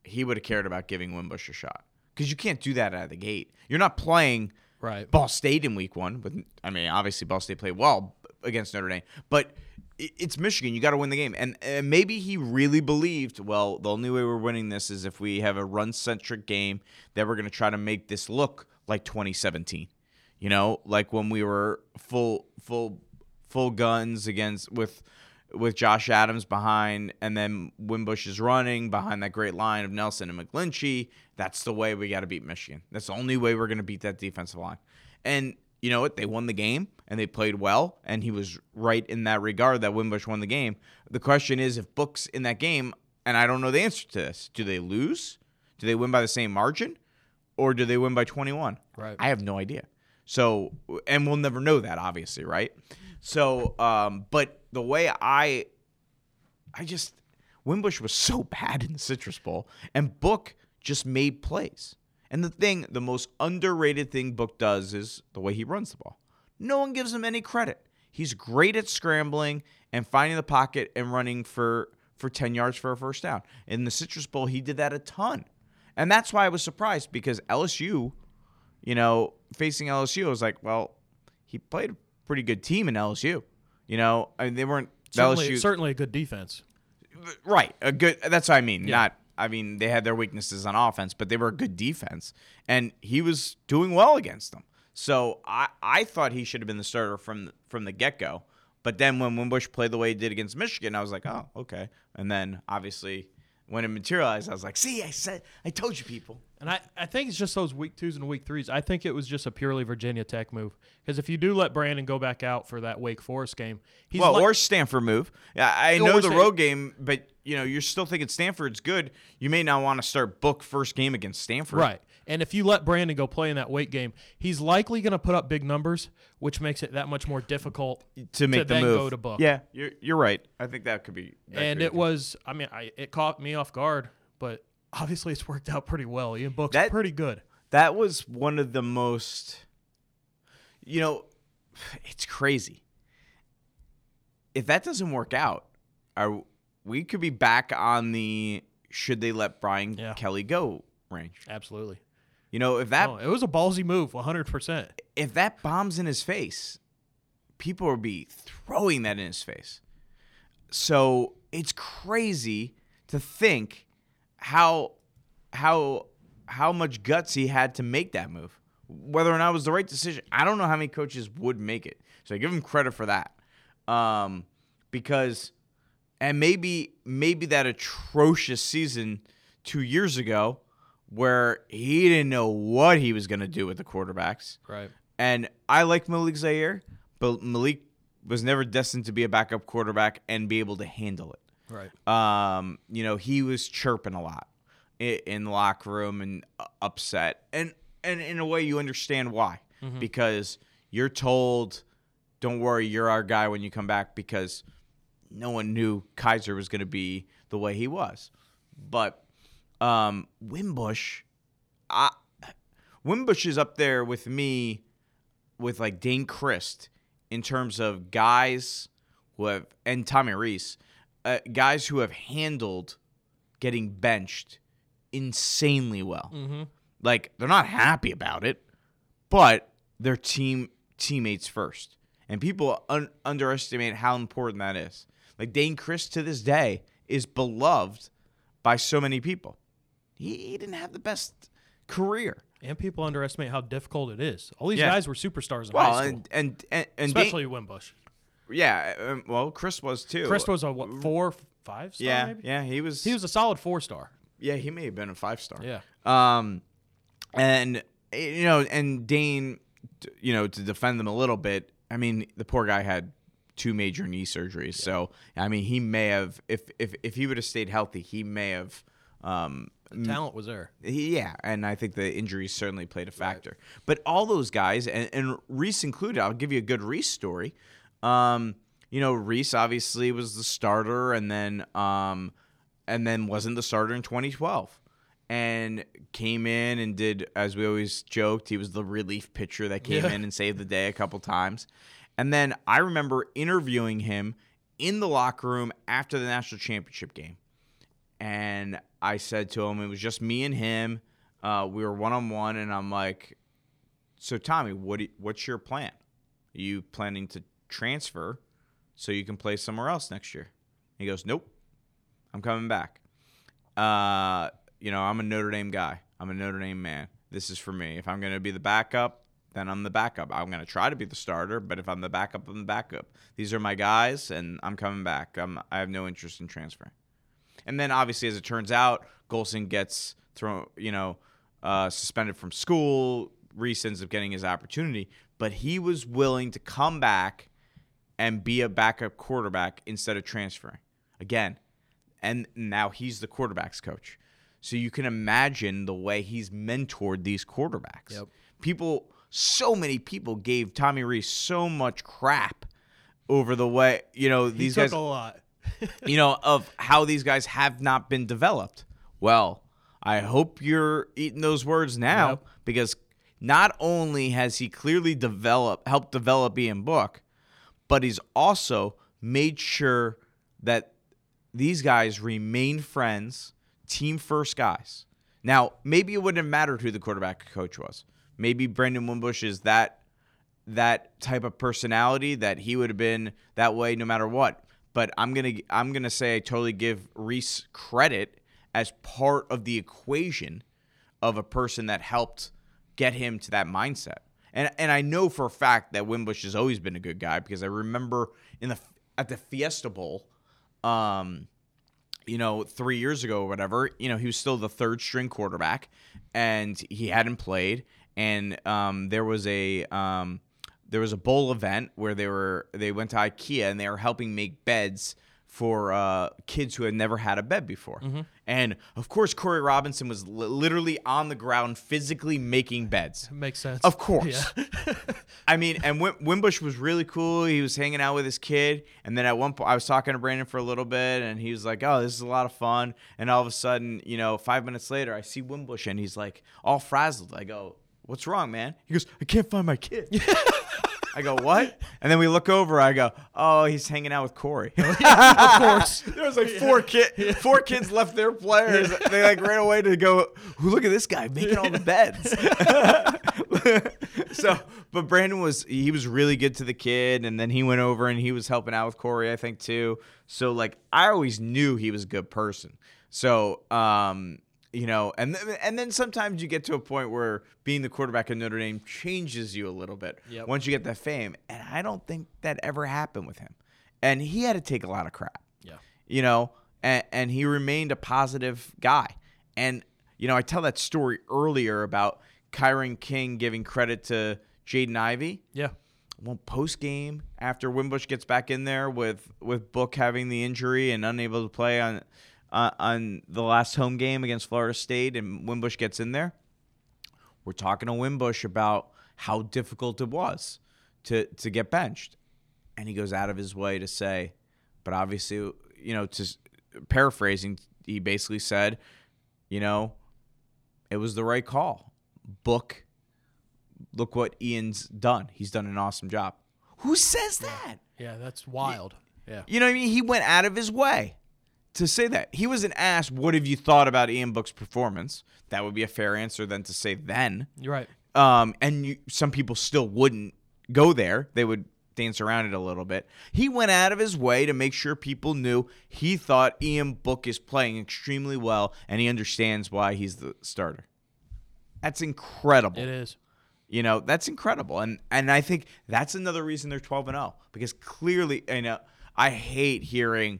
he would have cared about giving Wimbush a shot, because you can't do that out of the gate. You're not playing Ball State in week 1. Obviously Ball State played well, against Notre Dame. But it's Michigan. You got to win the game. And maybe he really believed, well, the only way we're winning this is if we have a run-centric game, that we're going to try to make this look like 2017. You know, like when we were full guns against with Josh Adams behind, and then Wimbush is running behind that great line of Nelson and McGlinchey. That's the way we got to beat Michigan. That's the only way we're going to beat that defensive line. And you know what? They won the game, and they played well, and he was right in that regard that Wimbush won the game. The question is, if Book's in that game, and I don't know the answer to this, do they lose? Do they win by the same margin? Or do they win by 21? Right. I have no idea. So, and we'll never know that, obviously, right? So, but the way I just, Wimbush was so bad in the Citrus Bowl, and Book just made plays. And the most underrated thing Book does is the way he runs the ball. No one gives him any credit. He's great at scrambling and finding the pocket and running for 10 yards for a first down. In the Citrus Bowl, he did that a ton. And that's why I was surprised, because LSU, you know, facing LSU, I was like, well, he played a pretty good team in LSU. You know, I mean, they weren't certainly a good defense. Right. A good, that's what I mean. Yeah. They had their weaknesses on offense, but they were a good defense, and he was doing well against them. So I thought he should have been the starter from the get-go. But then when Wimbush played the way he did against Michigan, I was like, oh, okay. And then obviously when it materialized, I was like, see, I told you people. And I think it's just those week twos and week threes. I think it was just a purely Virginia Tech move. Because if you do let Brandon go back out for that Wake Forest game, or Stanford move. I know the road game, but you know, you're still thinking Stanford's good. You may not want to start Book first game against Stanford. Right. And if you let Brandon go play in that Wake game, he's likely going to put up big numbers, which makes it that much more difficult to make the move. Go to Book. Yeah, you're right. I think that could be. It caught me off guard, but obviously it's worked out pretty well. Ian Book's pretty good. That was one of the most, you know, it's crazy. If that doesn't work out, we could be back on the should they let Brian Kelly go range. Absolutely. You know, it was a ballsy move, 100%. If that bombs in his face, people will be throwing that in his face. So it's crazy to think how much guts he had to make that move, whether or not it was the right decision. I don't know how many coaches would make it, so I give him credit for that. Because, and maybe that atrocious season 2 years ago where he didn't know what he was going to do with the quarterbacks. Right. And I like Malik Zaire, but Malik was never destined to be a backup quarterback and be able to handle it. Right. You know, he was chirping a lot in the locker room and upset. And in a way, you understand why. Mm-hmm. Because you're told, don't worry, you're our guy when you come back, because no one knew Kaiser was going to be the way he was. But Wimbush, Wimbush is up there with me with, like, Dane Crist in terms of guys who have – and Tommy Reese – guys who have handled getting benched insanely well. Mm-hmm. Like, they're not happy about it, but they're teammates first. And people underestimate how important that is. Like, Dane Crist to this day is beloved by so many people. He didn't have the best career. And people underestimate how difficult it is. All these guys were superstars in high school. And especially Wimbush. Yeah, well, Chris was too. Chris was a what, 4-5 star? Yeah, maybe? Yeah, he was a solid 4-star. Yeah, he may have been a 5-star. Yeah, and you know, and Dane, you know, to defend them a little bit, I mean, the poor guy had 2 major knee surgeries, so I mean, he may have, if he would have stayed healthy, he may have. The talent was there. Yeah, and I think the injuries certainly played a factor. Right. But all those guys, and Reese included, I'll give you a good Reese story. You know, Reese obviously was the starter, and then wasn't the starter in 2012, and came in and did, as we always joked, he was the relief pitcher that came in and saved the day a couple times. And then I remember interviewing him in the locker room after the national championship game, and I said to him, it was just me and him. We were one-on-one, and I'm like, so Tommy, what's your plan? Are you planning to transfer so you can play somewhere else next year. And he goes, nope, I'm coming back. I'm a Notre Dame guy. I'm a Notre Dame man. This is for me. If I'm going to be the backup, then I'm the backup. I'm going to try to be the starter, but if I'm the backup, I'm the backup. These are my guys, and I'm coming back. I have no interest in transferring. And then, obviously, as it turns out, Golson gets thrown, suspended from school, rescinds of getting his opportunity, but he was willing to come back and be a backup quarterback instead of transferring again. And now he's the quarterback's coach. So you can imagine the way he's mentored these quarterbacks. Yep. So many people gave Tommy Reese so much crap over the way, these guys. He took a lot. Of how these guys have not been developed. Well, I hope you're eating those words now, yep, because not only has he clearly helped develop Ian Book, but he's also made sure that these guys remain friends, team-first guys. Now, maybe it wouldn't have mattered who the quarterback coach was. Maybe Brandon Wimbush is that type of personality that he would have been that way no matter what. But I'm gonna say I totally give Reese credit as part of the equation of a person that helped get him to that mindset. And I know for a fact that Wimbush has always been a good guy because I remember at the Fiesta Bowl, 3 years ago or whatever, he was still the third string quarterback and he hadn't played. And there was a bowl event where they went to IKEA and they were helping make beds for kids who had never had a bed before. Mm-hmm. And of course, Corey Robinson was literally on the ground physically making beds. Makes sense. Of course. Yeah. I mean, and Wimbush was really cool. He was hanging out with his kid. And then at one point, I was talking to Brandon for a little bit and he was like, oh, this is a lot of fun. And all of a sudden, 5 minutes later, I see Wimbush and he's like all frazzled. I go, what's wrong, man? He goes, I can't find my kid. I go, what? And then we look over. I go, oh, he's hanging out with Corey. Of course. There was like four kids left their players. They ran away to go, look at this guy making all the beds. But Brandon was really good to the kid. And then he went over and he was helping out with Corey, I think, too. So I always knew he was a good person. So, and then sometimes you get to a point where being the quarterback of Notre Dame changes you a little bit, yep, once you get that fame. And I don't think that ever happened with him. And he had to take a lot of crap. Yeah. And he remained a positive guy. And, I tell that story earlier about Kyron King giving credit to Jaden Ivey. Yeah. Well, post game after Wimbush gets back in there with Book having the injury and unable to play on the last home game against Florida State, and Wimbush gets in there, we're talking to Wimbush about how difficult it was to get benched. And he goes out of his way to say, but obviously, paraphrasing, he basically said, it was the right call. Book, look what Ian's done. He's done an awesome job. Who says that? Yeah, that's wild. Yeah. You know what I mean? He went out of his way to say that. He wasn't asked, what have you thought about Ian Book's performance? That would be a fair answer than to say then. You're right. Some people still wouldn't go there. They would dance around it a little bit. He went out of his way to make sure people knew he thought Ian Book is playing extremely well, and he understands why he's the starter. That's incredible. It is. That's incredible. And I think that's another reason they're 12-0, because clearly, I hate hearing...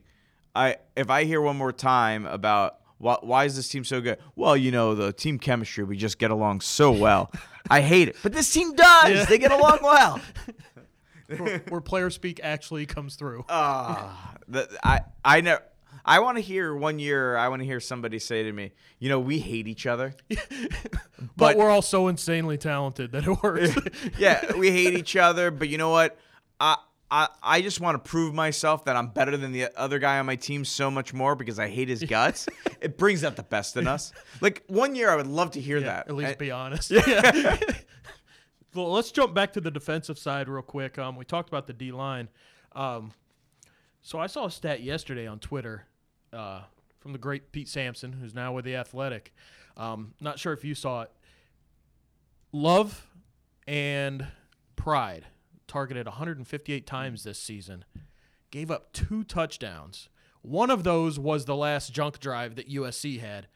if I hear one more time about why is this team so good? Well, the team chemistry, we just get along so well. I hate it. But this team does. Yeah. They get along well. Where player speak actually comes through. I want to hear somebody say to me, we hate each other. but we're all so insanely talented that it works. Yeah, we hate each other. But you know what? I just want to prove myself that I'm better than the other guy on my team so much more because I hate his guts. It brings out the best in us. One year I would love to hear that. At least be honest. Yeah. Well, let's jump back to the defensive side real quick. We talked about the D-line. So I saw a stat yesterday on Twitter from the great Pete Sampson, who's now with The Athletic. Not sure if you saw it. Love and pride. targeted 158 times this season, gave up 2 touchdowns. One of those was the last junk drive that USC had.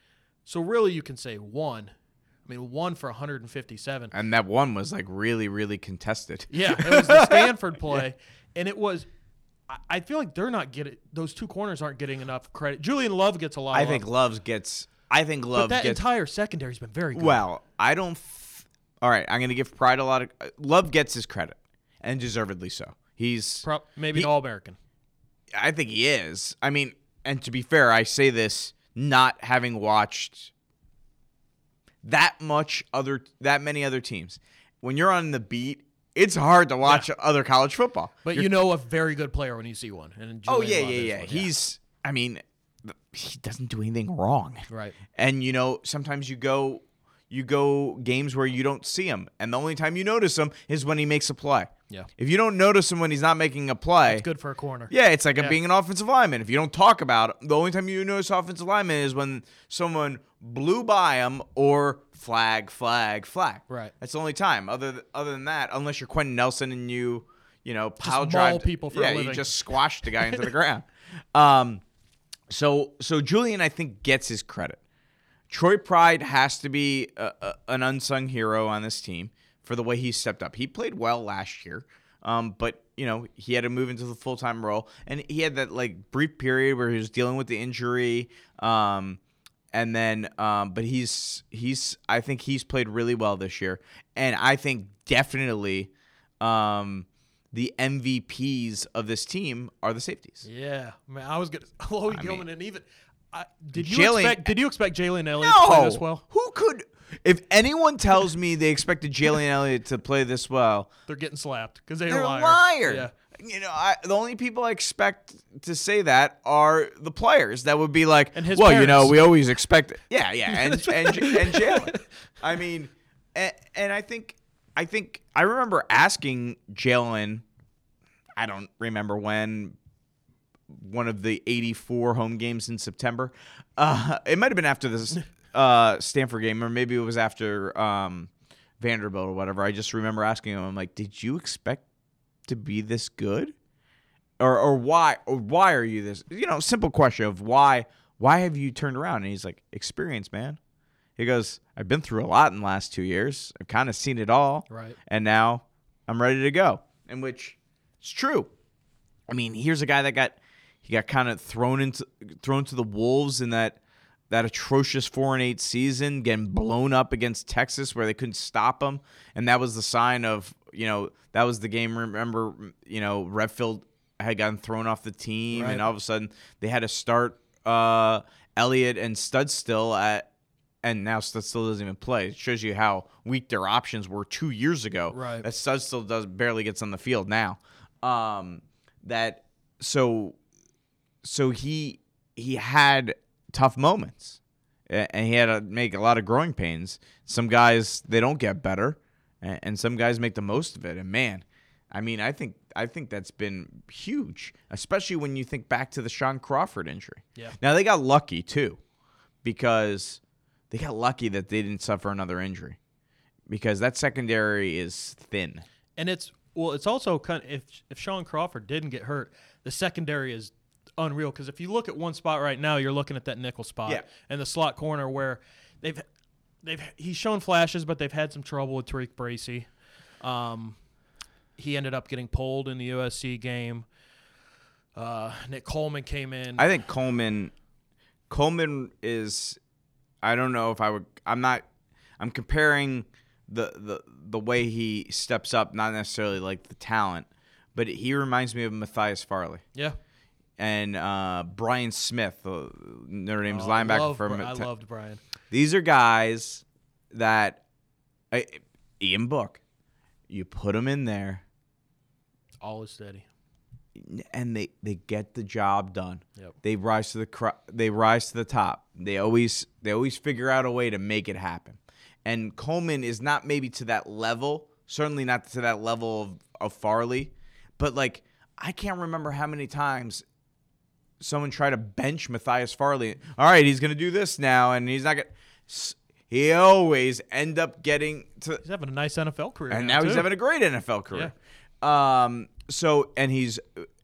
So really you can say one. I mean, one for 157. And that one was, like, really, really contested. Yeah, it was the Stanford play. Yeah. And it was – I feel like they're not getting – those two corners aren't getting enough credit. Julian Love gets a lot of love. I think Love gets – But that entire secondary has been very good. Well, I don't all right, I'm going to give Pride a lot of – Love gets his credit, and deservedly so. He's – maybe an All-American. I think he is. I mean, and to be fair, I say this not having watched – that many other teams. When you're on the beat, it's hard to watch other college football. But you know a very good player when you see one. And Julian Love. He's, I mean, he doesn't do anything wrong. Right. And, you know, sometimes you go games where you don't see him. And the only time you notice him is when he makes a play. Yeah. If you don't notice him when he's not making a play. It's good for a corner. Yeah, it's like being an offensive lineman. If you don't talk about it, the only time you notice offensive lineman is when someone blew by him or flag. Right. That's the only time. Other than that, unless you're Quentin Nelson and you pile drive people for a living. You just squashed the guy into the ground. So Julian, I think, gets his credit. Troy Pride has to be an unsung hero on this team for the way he stepped up. He played well last year, but you know he had to move into the full-time role, and he had that like brief period where he was dealing with the injury, and then but he's I think he's played really well this year, and I think definitely the MVPs of this team are the safeties. Yeah, man, I was gonna Chloe Gilman and even. Did you expect Jalen Elliott to play this well? Who could? If anyone tells me they expected Jalen Elliott to play this well, they're getting slapped because they're a liar. Yeah. You know, the only people I expect to say that are the players that would be like, and his parents. You know, we always expect it. Yeah, and Jalen. I mean, and I think I remember asking Jalen. I don't remember when. One of the 84 home games in September. It might have been after this Stanford game, or maybe it was after Vanderbilt or whatever. I just remember asking him, I'm like, did you expect to be this good? Or why are you this? You know, simple question of why have you turned around? And he's like, experience, man. He goes, I've been through a lot in the last 2 years. I've kind of seen it all. Right. And now I'm ready to go. And which is true. I mean, here's a guy that got kind of thrown to the wolves in that atrocious 4-8 season, getting blown up against Texas where they couldn't stop him, and that was the sign of, you know, that was the game. Remember, you know, Redfield had gotten thrown off the team, right. And all of a sudden they had to start Elliott and Studstill and now Studstill doesn't even play. It shows you how weak their options were 2 years ago. Right, that Studstill barely gets on the field now. So he had tough moments, and he had to make a lot of growing pains. Some guys, they don't get better, and some guys make the most of it. And man, I mean, I think that's been huge, especially when you think back to the Sean Crawford injury. Yeah. Now they got lucky too, because they got lucky that they didn't suffer another injury, because that secondary is thin. And it's also kind of, if Sean Crawford didn't get hurt, the secondary is unreal. Because if you look at one spot right now, you're looking at that nickel spot and the slot corner where he's shown flashes, but they've had some trouble with Tariq Bracey. He ended up getting pulled in the USC game. Nick Coleman came in. I think Coleman is. I don't know if I would. I'm not. I'm comparing. The way he steps up, not necessarily like the talent, but he reminds me of Matthias Farley. Yeah. And Brian Smith, Notre Dame's linebacker. I loved Brian. These are guys that Ian Book, you put them in there. All is steady. And they get the job done. Yep. They rise to the top. They always figure out a way to make it happen. And Coleman is not maybe to that level, certainly not to that level of Farley. But, like, I can't remember how many times someone tried to bench Matthias Farley. All right, he's going to do this now, and he's not going to – he always end up getting to – He's having a nice NFL career. And now he's having a great NFL career.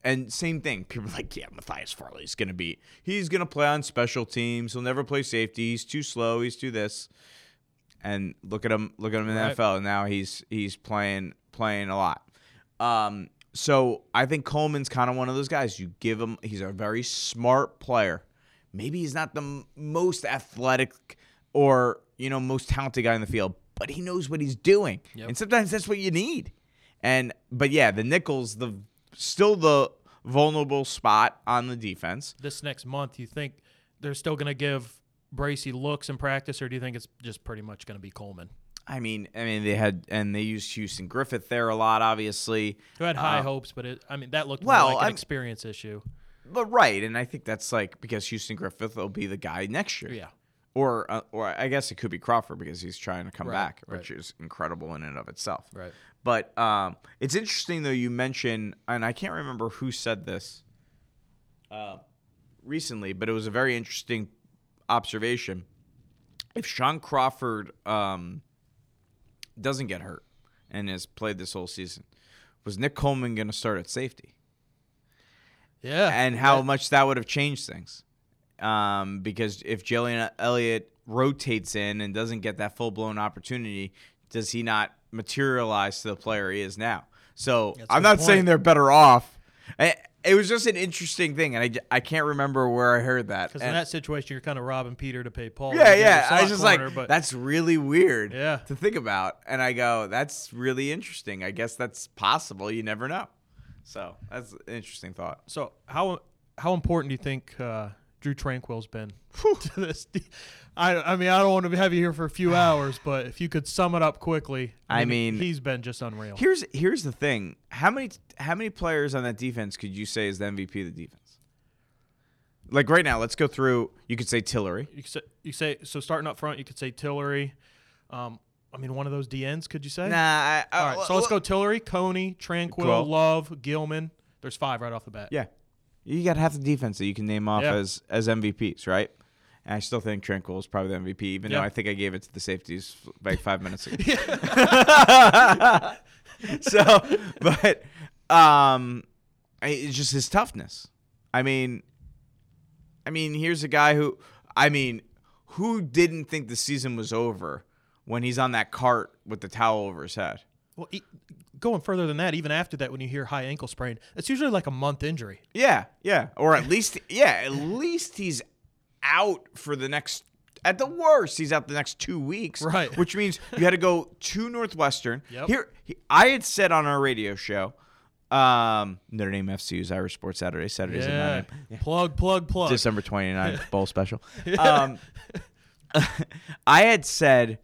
And same thing. People are like, yeah, Matthias Farley's going to be – he's going to play on special teams. He'll never play safety. He's too slow. He's too this. And look at him in the NFL. And now he's playing a lot. So I think Coleman's kind of one of those guys. You give him – he's a very smart player. Maybe he's not the most athletic or, you know, most talented guy in the field, but he knows what he's doing. Yep. And sometimes that's what you need. But, yeah, the nickel's still the vulnerable spot on the defense. This next month, you think they're still going to give Bracey looks in practice, or do you think it's just pretty much going to be Coleman? I mean, they used Houston Griffith there a lot, obviously. Who had high hopes, but that looked more like an experience issue. But right, and I think that's because Houston Griffith will be the guy next year. Yeah. Or I guess it could be Crawford because he's trying to come back, which is incredible in and of itself. Right. But it's interesting, though, you mentioned, and I can't remember who said this recently, but it was a very interesting observation. If Sean Crawford doesn't get hurt and has played this whole season, was Nick Coleman going to start at safety? Yeah. And how much that would have changed things. Because if Jalen Elliott rotates in and doesn't get that full-blown opportunity, does he not materialize to the player he is now? So I'm not saying they're better off. It was just an interesting thing, and I can't remember where I heard that. Because in that situation, you're kind of robbing Peter to pay Paul. Yeah. I was just that's really weird to think about. And I go, that's really interesting. I guess that's possible. You never know. So that's an interesting thought. So how important do you think Drew Tranquil's been to this? I don't want to have you here for a few hours, but if you could sum it up quickly, he's been just unreal. Here's the thing: how many players on that defense could you say is the MVP of the defense? Like right now, let's go through. You could say Tillery. You say so. Starting up front, you could say Tillery. One of those DNs. Could you say? Nah. All right. So let's go: Tillery, Coney, Tranquil, Love, Gilman. There's five right off the bat. Yeah. You got half the defense that you can name off as MVPs, right? And I still think Tranquil is probably the MVP, even though I think I gave it to the safeties like 5 minutes ago. It's just his toughness. Here's a guy who didn't think the season was over when he's on that cart with the towel over his head? Well, going further than that, even after that, when you hear high ankle sprain, it's usually like a month injury. Yeah. Or at least he's out for the next, at the worst, he's out the next 2 weeks. Right. Which means you had to go to Northwestern. Yep. I had said on our radio show, Notre Dame FCU's Irish Sports Saturdays at 9 a.m. Plug. December 29th, bowl special. I had said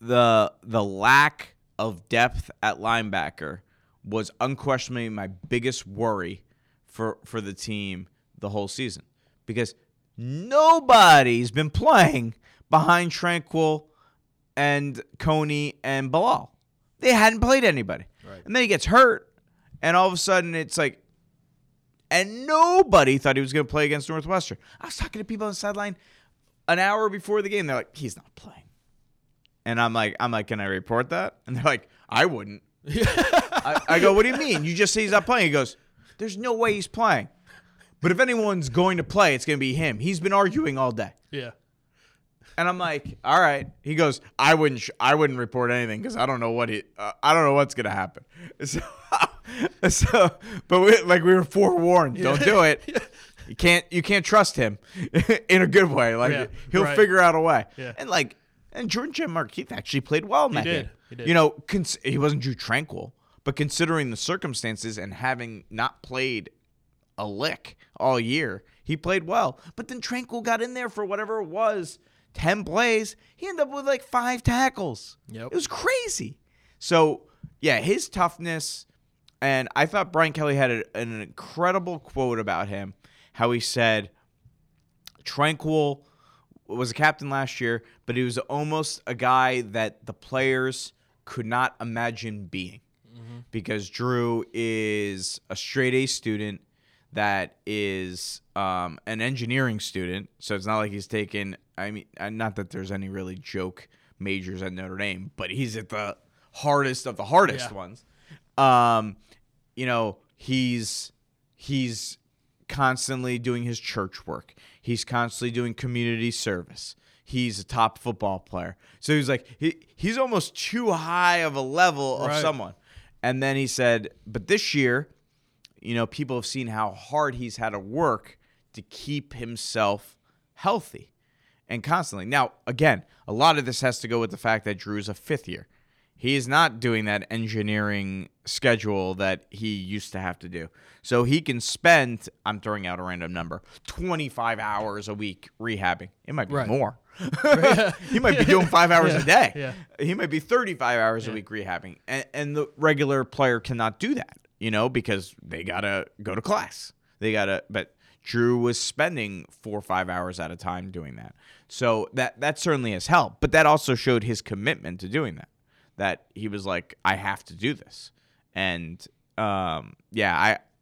the lack of depth at linebacker was unquestionably my biggest worry for the team the whole season, because nobody's been playing behind Tranquil and Coney and Bilal. They hadn't played anybody. Right. And then he gets hurt, and all of a sudden it's like, and nobody thought he was going to play against Northwestern. I was talking to people on the sideline an hour before the game. They're like, he's not playing. And I'm like, can I report that? And they're like, I wouldn't. I go, what do you mean? You just say he's not playing. He goes, there's no way he's playing. But if anyone's going to play, it's going to be him. He's been arguing all day. Yeah. And I'm like, all right. He goes, I wouldn't report anything because I don't know what's going to happen. So, but we were forewarned. Yeah. Don't do it. Yeah. You can't trust him in a good way. He'll figure out a way. Yeah. And Jordan Markeith actually played well in that game. He did. He wasn't Drew Tranquil, but considering the circumstances and having not played a lick all year, he played well. But then Tranquil got in there for whatever it was, 10 plays. He ended up with 5 tackles. Yep. It was crazy. So, yeah, his toughness, and I thought Brian Kelly had an incredible quote about him, how he said, Tranquil was a captain last year, but he was almost a guy that the players could not imagine being, because Drew is a straight-A student that is an engineering student, so it's not like he's taken – not that there's any really joke majors at Notre Dame, but he's at the hardest of the hardest ones. You know, he's constantly doing his church work. He's constantly doing community service. He's a top football player. So he's like, he's almost too high of a level of someone. And then he said, but this year, you know, people have seen how hard he's had to work to keep himself healthy and constantly. Now, again, a lot of this has to go with the fact that Drew is a fifth year. He is not doing that engineering schedule that he used to have to do. So he can spend, I'm throwing out a random number, 25 hours a week rehabbing. It might be more. He might be doing 5 hours a day. He might be 35 hours a week rehabbing. And the regular player cannot do that, you know, because they got to go to class. They got to, but Drew was spending 4 or 5 hours at a time doing that. So that certainly has helped. But that also showed his commitment to doing that. That he was like, I have to do this. And,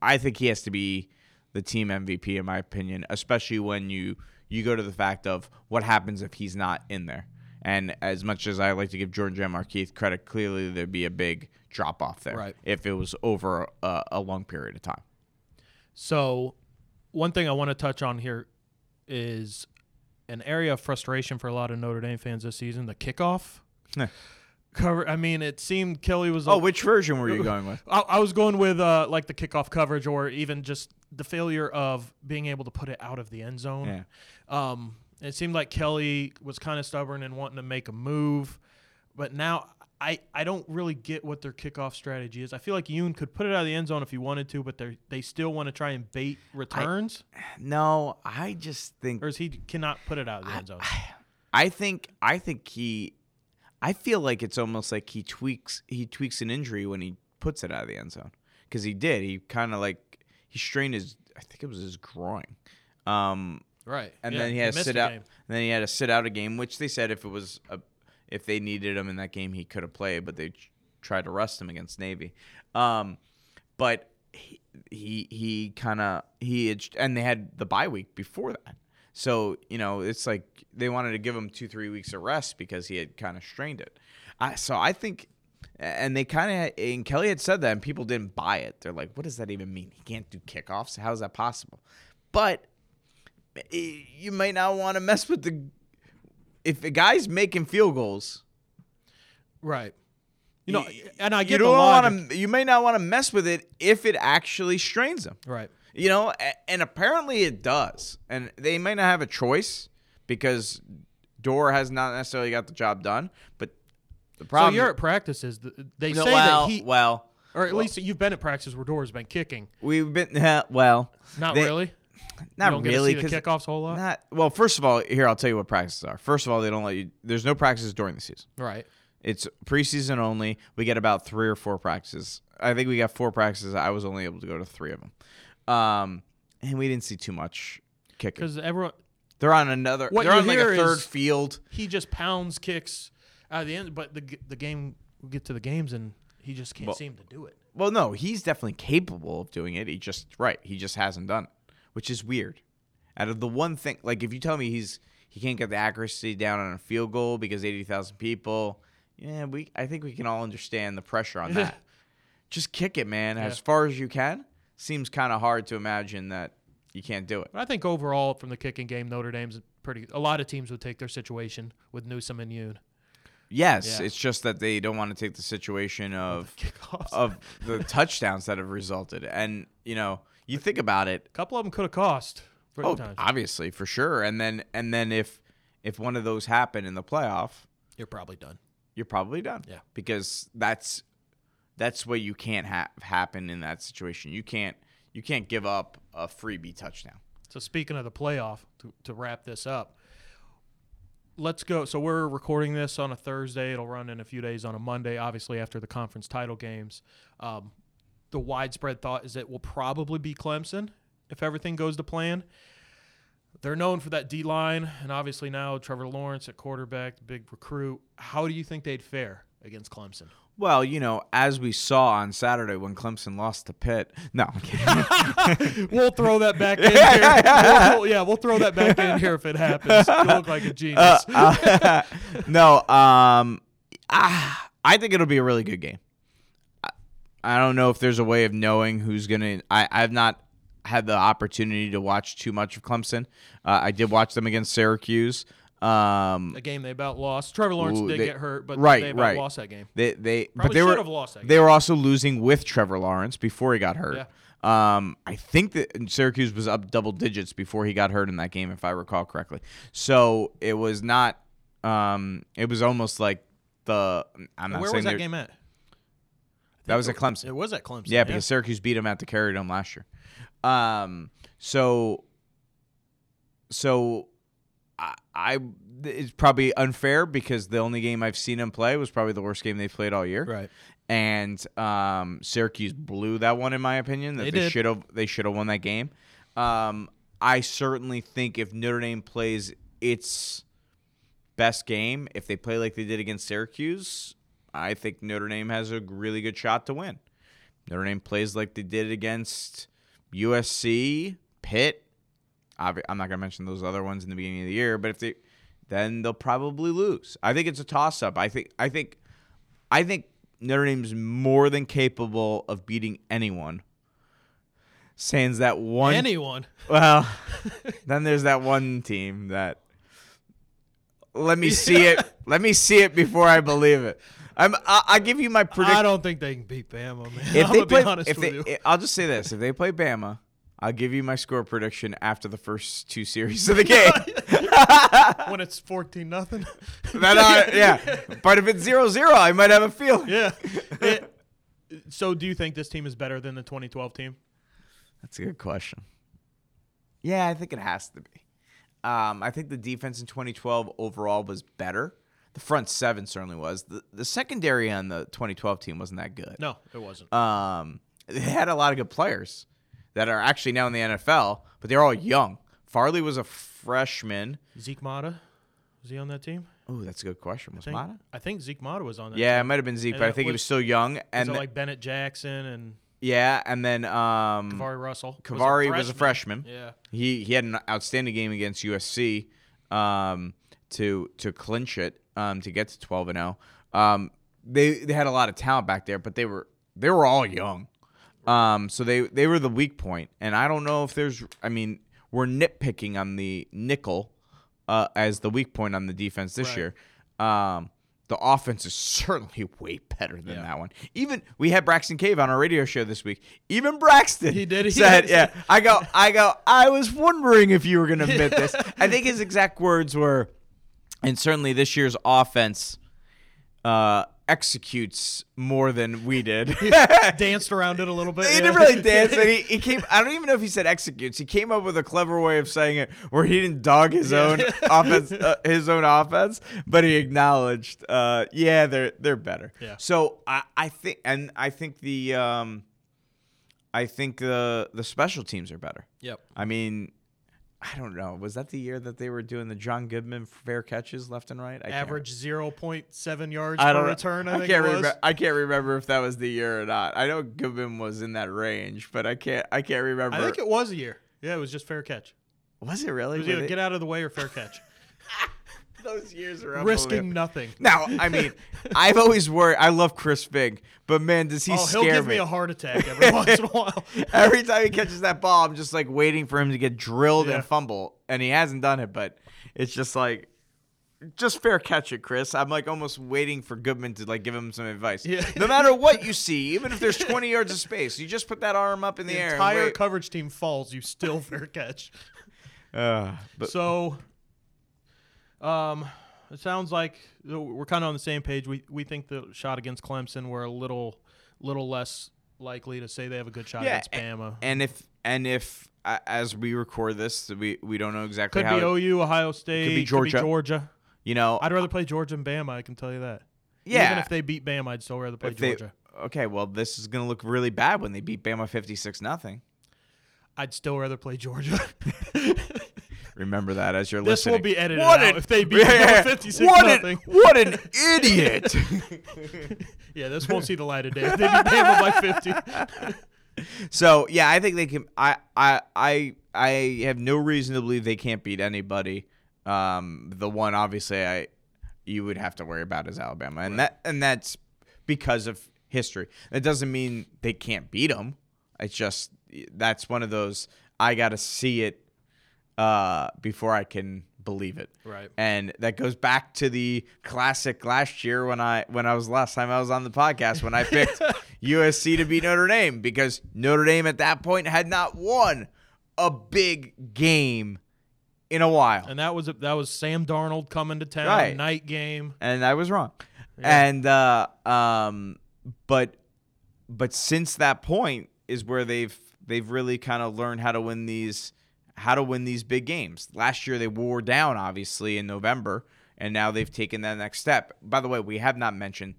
I think he has to be the team MVP, in my opinion, especially when you go to the fact of what happens if he's not in there. And as much as I like to give Jordan J. Markeith credit, clearly there'd be a big drop-off there if it was over a long period of time. So one thing I want to touch on here is an area of frustration for a lot of Notre Dame fans this season, the kickoff. Cover. I mean, it seemed Kelly was. Which version were you going with? I was going with like the kickoff coverage, or even just the failure of being able to put it out of the end zone. Yeah. It seemed like Kelly was kind of stubborn and wanting to make a move, but now I don't really get what their kickoff strategy is. I feel like Yoon could put it out of the end zone if he wanted to, but they still want to try and bait returns. I just think, or is he cannot put it out of the end zone? I think he. I feel like it's almost like he tweaks an injury when he puts it out of the end zone, because he did. He kind of like he strained his, I think it was his groin, And then he had to sit out. And then he had to sit out a game, which they said if they needed him in that game, he could have played, but they tried to rest him against Navy. But he and they had the bye week before that. So, you know, it's like they wanted to give him 2-3 weeks of rest because he had kind of strained it. I think, and they kind of, and Kelly had said that, and people didn't buy it. They're like, what does that even mean? He can't do kickoffs? How is that possible? But you might not want to mess with if the guy's making field goals. Right. You know, and I get the logic. You may not want to mess with it if it actually strains him. Right. You know, and apparently it does. And they might not have a choice because Dorr has not necessarily got the job done. But the problem. So you're at practices. They say that he. Well. Or at least you've been at practices where Dorr's been kicking. We've been. Well. Not they, really? Not you don't really. Get to see the kickoffs a whole lot? Well, first of all, here, I'll tell you what practices are. First of all, they don't let you. There's no practices during the season. Right. It's preseason only. We get about 3 or 4 practices. I think we got 4 practices. I was only able to go to 3 of them. And we didn't see too much kicking because they're on another. They're on like a third field. He just pounds kicks out of the end, but the game we'll get to the games and he just can't seem to do it. Well, no, he's definitely capable of doing it. He just hasn't done it, which is weird. Out of the one thing, like if you tell me he can't get the accuracy down on a field goal because 80,000 people, I think we can all understand the pressure on that. Just kick it, man, as far as you can. Seems kind of hard to imagine that you can't do it. But I think overall from the kicking game, Notre Dame's a lot of teams would take their situation with Newsom and Yoon. Yes, it's just that they don't want to take the situation of the touchdowns that have resulted. And, you know, you think about it. A couple of them could have cost. Obviously, for sure. And then if one of those happened in the playoff. You're probably done. Yeah. Because that's what you can't have happen in that situation. You can't give up a freebie touchdown. So speaking of the playoff, to wrap this up, let's go. So we're recording this on a Thursday. It'll run in a few days on a Monday, obviously after the conference title games. The widespread thought is it will probably be Clemson if everything goes to plan. They're known for that D-line, and obviously now Trevor Lawrence at quarterback, the big recruit. How do you think they'd fare against Clemson? Well, you know, as we saw on Saturday when Clemson lost to Pitt. No, I'm kidding. We'll throw that back in here. We'll throw that back in here if it happens. You look like a genius. I think it'll be a really good game. I don't know if there's a way of knowing who's going to – I've not had the opportunity to watch too much of Clemson. I did watch them against Syracuse. A game they about lost. Trevor Lawrence did get hurt, but they about lost that game. They probably should have lost that game. They were also losing with Trevor Lawrence before he got hurt. Yeah. I think that Syracuse was up double digits before he got hurt in that game, if I recall correctly. So it was not it was almost like the – I'm not saying – where was that game at? That was at Clemson. It was at Clemson. Yeah, because Syracuse beat them at the Carrier Dome last year. So it's probably unfair because the only game I've seen them play was probably the worst game they've played all year. Right. And Syracuse blew that one, in my opinion. They should have won that game. I certainly think if Notre Dame plays its best game, if they play like they did against Syracuse, I think Notre Dame has a really good shot to win. Notre Dame plays like they did against USC, Pitt. I'm not going to mention those other ones in the beginning of the year, but if they, then they'll probably lose. I think it's a toss-up. I think Notre Dame's more than capable of beating anyone. Sans that one. Anyone. Well, then there's that one team that. Let me see it. Let me see it before I believe it. I give you my prediction. I don't think they can beat Bama, man. If they play, I'll just say this: if they play Bama, I'll give you my score prediction after the first two series of the game. When it's 14-0. Yeah. But if it's 0-0, I might have a feel. Yeah. So, do you think this team is better than the 2012 team? That's a good question. Yeah, I think it has to be. I think the defense in 2012 overall was better. The front seven certainly was. The secondary on the 2012 team wasn't that good. No, it wasn't. They had a lot of good players that are actually now in the NFL, but they're all young. Farley was a freshman. Zeke Mata, was he on that team? Oh, that's a good question. Was Mata? I think Zeke Mata was on that team. Yeah, it might have been Zeke, but I think he was still young. And like Bennett Jackson and... Yeah, and then Kaveri Russell. Kaveri was a freshman. Yeah, he had an outstanding game against USC to clinch it to get to 12-0. They had a lot of talent back there, but they were all young, so they were the weak point. And I don't know if there's. I mean, we're nitpicking on the nickel as the weak point on the defense this year. The offense is certainly way better than that one. Even we had Braxton Cave on our radio show this week. Even Braxton said, "Yeah, I go. I was wondering if you were going to admit this." I think his exact words were, "And certainly this year's offense executes more than we did." He danced around it a little bit. He didn't really dance. And he came. I don't even know if he said executes. He came up with a clever way of saying it, where he didn't dog his own offense, but he acknowledged, they're better. Yeah. So I think the special teams are better. Yep. I mean, I don't know. Was that the year that they were doing the John Goodman fair catches left and right? Average 0.7 yards per return, I think it was. I can't remember if that was the year or not. I know Goodman was in that range, but I can't remember. I think it was a year. Yeah, it was just fair catch. Was it really? It was either get out of the way or fair catch. Those years are risking nothing. Now, I mean, I've always worried. I love Chris Figg, but man, does he scare me? He'll give me a heart attack every once in a while. Every time he catches that ball, I'm just like waiting for him to get drilled and fumble, and he hasn't done it. But it's just like, just fair catch it, Chris. I'm like almost waiting for Goodman to like give him some advice. Yeah. No matter what you see, even if there's 20 yards of space, you just put that arm up in the air. The entire coverage team falls. You still fair catch. It sounds like we're kind of on the same page. We think the shot against Clemson, we're a little less likely to say they have a good shot against Bama. And if as we record this, we don't know exactly how. Could be OU, Ohio State. Could be Georgia. You know, I'd rather play Georgia than Bama. I can tell you that. Yeah. Even if they beat Bama, I'd still rather play Georgia. Okay. Well, this is going to look really bad when they beat Bama 56-0. I'd still rather play Georgia. Remember that as you're listening. This will be edited out if they beat 56-0. What an idiot. Yeah, this won't see the light of day if they beat Bama by 50. So, yeah, I think they can. I have no reason to believe they can't beat anybody. The one, obviously, you would have to worry about is Alabama. And that's because of history. That doesn't mean they can't beat them. It's just that's one of those I got to see it before I can believe it. Right. And that goes back to the classic last year when I was last time I was on the podcast when I picked USC to beat Notre Dame because Notre Dame at that point had not won a big game in a while. And that was Sam Darnold coming to town, right. Night game. And I was wrong. Yeah. And but since that point is where they've really kind of learned how to win these big games. Last year they wore down obviously in November, and now they've taken that next step. By the way, we have not mentioned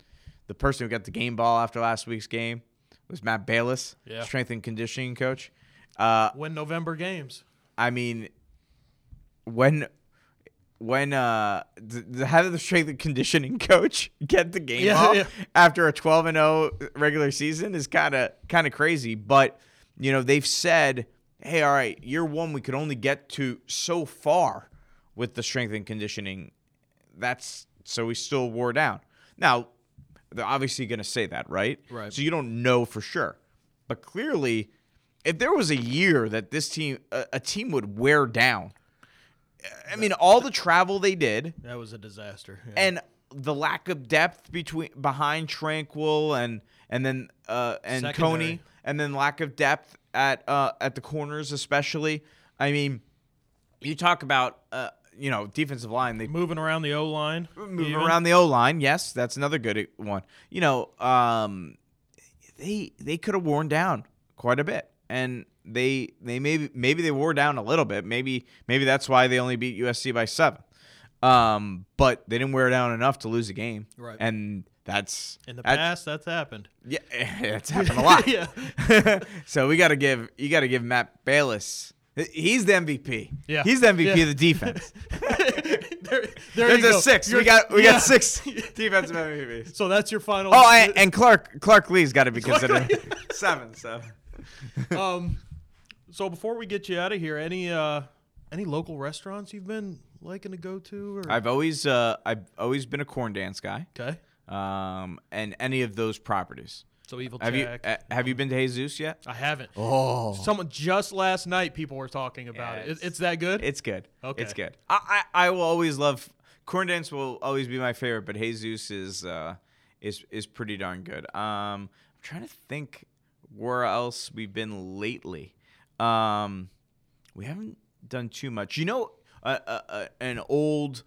the person who got the game ball after last week's game was Matt Bayless, yeah. Strength and conditioning coach. Win November games. I mean, how did the strength and conditioning coach get the game ball after a 12-0 regular season is kind of crazy. But you know they've said, hey, all right, year one we could only get to so far with the strength and conditioning. That's so we still wore down. Now they're obviously going to say that, right? Right. So you don't know for sure, but clearly, if there was a year that this team, a team would wear down. I mean, all the travel they did. That was a disaster. Yeah. And the lack of depth behind Tranquil and then Coney, and then lack of depth at the corners especially. I mean, you talk about defensive line. They moving around the O line. Yes, that's another good one. You know, they could have worn down quite a bit, and they maybe they wore down a little bit. Maybe that's why they only beat USC by 7. But they didn't wear down enough to lose a game. Right. And that's in the past. That's happened. Yeah, it's happened a lot. Yeah. So you got to give Matt Bayless. He's the MVP. Yeah. He's the MVP of the defense. There's a go. 6. We got 6 defensive MVPs. So that's your final. Oh, and Clark Lee's got to be considered 7. So. So before we get you out of here, any local restaurants you've been liking to go to? Or? I've always been a corn dance guy. Okay. And any of those properties. So Evil Tech. Have you been to Jesus yet? I haven't. Oh. Someone just last night people were talking about it. It's that good? It's good. Okay. It's good. I will always love corn dance. Will always be my favorite, but Jesus is pretty darn good. I'm trying to think where else we've been lately. We haven't done too much. You know, an old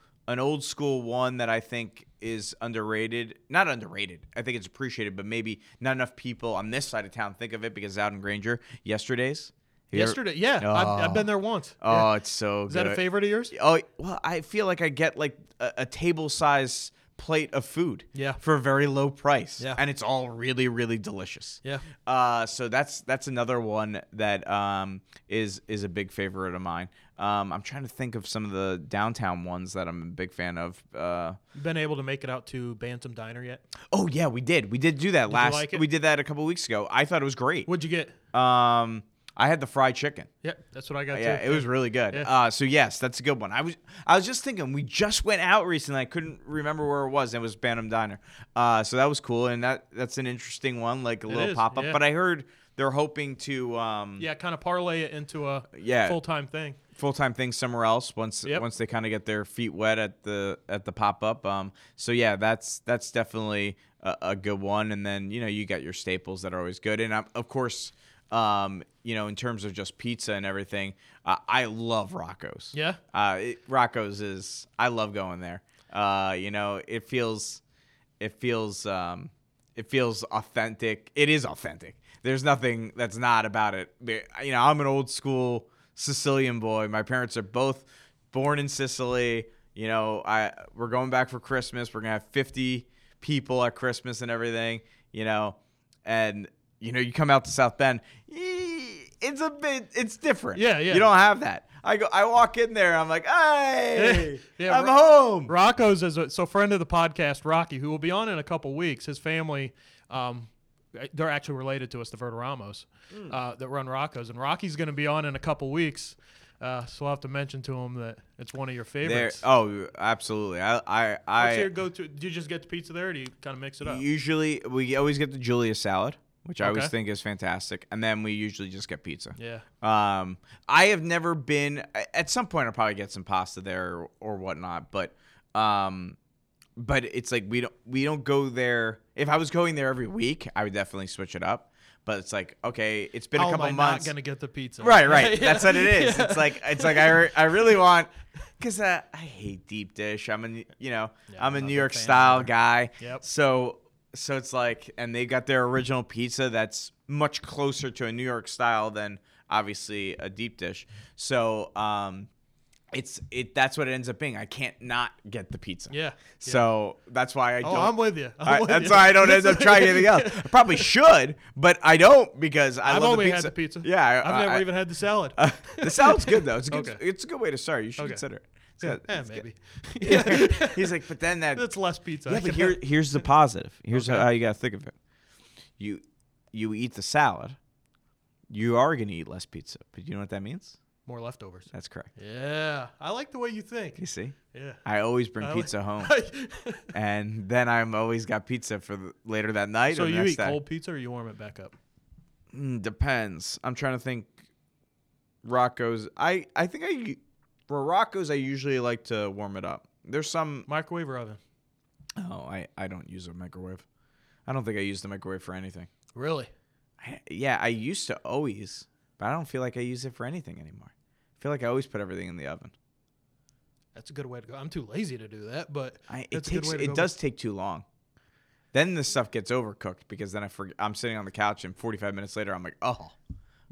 school one that I think is underrated. Not underrated. I think it's appreciated, but maybe not enough people on this side of town think of it because it's out in Granger. Yesterdays. Oh. I've been there once. Oh, yeah. It's so good. Is that a favorite of yours? Oh, well, I feel like I get like a table-size plate of food for a very low price, and it's all really, really delicious. So that's another one that is a big favorite of mine. I'm trying to think of some of the downtown ones that I'm a big fan of. Been able to make it out to Bantam Diner yet? Oh yeah, we did do that. We did that a couple weeks ago. I thought it was great. What'd you get? I had the fried chicken. Yeah, that's what I got too. Yeah, it was really good. Yeah. So yes, that's a good one. I was just thinking we just went out recently. I couldn't remember where it was. And it was Bantam Diner. So that was cool, and that's an interesting one, like a little pop up. Yeah. But I heard they're hoping to kind of parlay it into a full-time thing somewhere else once they kind of get their feet wet at the pop up. So yeah, that's definitely a good one. And then you know you got your staples that are always good, and of course. You know, in terms of just pizza and everything, I love Rocco's. Yeah. Rocco's is, I love going there. You know, it feels authentic. It is authentic. There's nothing that's not about it. You know, I'm an old school Sicilian boy. My parents are both born in Sicily. You know, we're going back for Christmas. We're going to have 50 people at Christmas and everything, you know, and, you know, you come out to South Bend, it's different. Yeah. You don't have that. I walk in there, I'm like, hey, I'm home. Rocco's is a friend of the podcast, Rocky, who will be on in a couple weeks. His family, they're actually related to us, the Verderamos, that run Rocco's, and Rocky's going to be on in a couple weeks. So I'll have to mention to them that it's one of your favorites. Oh, absolutely. What's your go-to? Do you just get the pizza there, or do you kind of mix it up? Usually, we always get the Julia salad, which I always think is fantastic. And then we usually just get pizza. Yeah. I have never been – at some point I'll probably get some pasta there or whatnot. But it's like we don't go there – if I was going there every week, I would definitely switch it up. But it's like, okay, it's been a couple months. I'm not going to get the pizza. Right. Yeah. That's what it is. Yeah. It's like I really want – because I hate deep dish. I'm a New York style guy. Yep. So it's like – and they got their original pizza that's much closer to a New York style than obviously a deep dish. So that's what it ends up being. I can't not get the pizza. Yeah. So that's why I don't. Oh, I'm with you. Why I don't end up trying anything else. I probably should, but I don't because I've love the pizza. I've only had the pizza. Yeah. I've never even had the salad. The salad's good, though. It's a good, it's a good way to start. You should consider it. Maybe. Yeah. He's like, but then that's less pizza. Yeah, but here's the positive. Here's how you got to think of it. You eat the salad. You are going to eat less pizza, but you know what that means? More leftovers. That's correct. Yeah. I like the way you think. You see? Yeah. I always bring pizza home. And then I'm always got pizza for later that night. So you eat cold pizza or you warm it back up? Depends. I'm trying to think. Rocco's. I think For Rocco's, I usually like to warm it up. There's some... Microwave or oven? Oh, I don't use a microwave. I don't think I use the microwave for anything. Really? I used to always, but I don't feel like I use it for anything anymore. I feel like I always put everything in the oven. That's a good way to go. I'm too lazy to do that, but it does take too long. Then the stuff gets overcooked because then I'm sitting on the couch and 45 minutes later, I'm like, oh...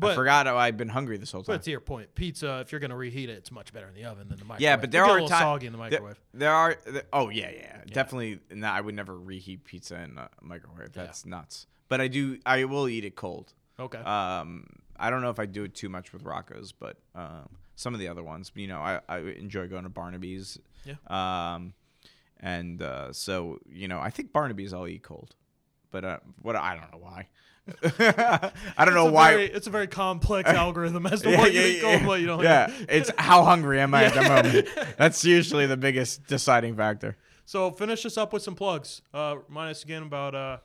But I forgot I'd been hungry this whole time. But to your point, pizza, if you're going to reheat it, it's much better in the oven than the microwave. Yeah, but there are times. It's a little soggy in the microwave. Yeah. Definitely. No, I would never reheat pizza in a microwave. That's nuts. But I will eat it cold. Okay. I don't know if I do it too much with Rocco's, but some of the other ones. You know, I enjoy going to Barnaby's. Yeah. So, you know, I think Barnaby's I'll eat cold. But I don't know why. It's a very complex algorithm as to what you eat cold, what you don't. Yeah, it's how hungry am I at the moment. That's usually the biggest deciding factor. So finish us up with some plugs. Remind us again about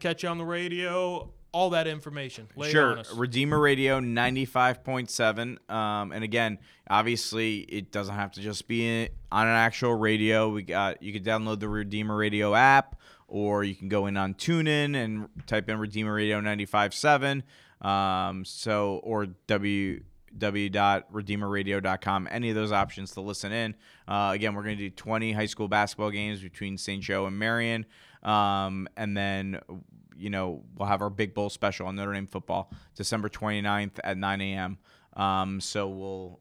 catch you on the radio, all that information. Sure, Redeemer Radio 95.7. And again, obviously it doesn't have to just be on an actual radio. You could download the Redeemer Radio app. Or you can go in on TuneIn and type in Redeemer Radio 95.7, or www.redeemerradio.com, any of those options to listen in. Again, we're going to do 20 high school basketball games between St. Joe and Marion, and then we'll have our Big Bowl special on Notre Dame football December 29th at 9 a.m. So we'll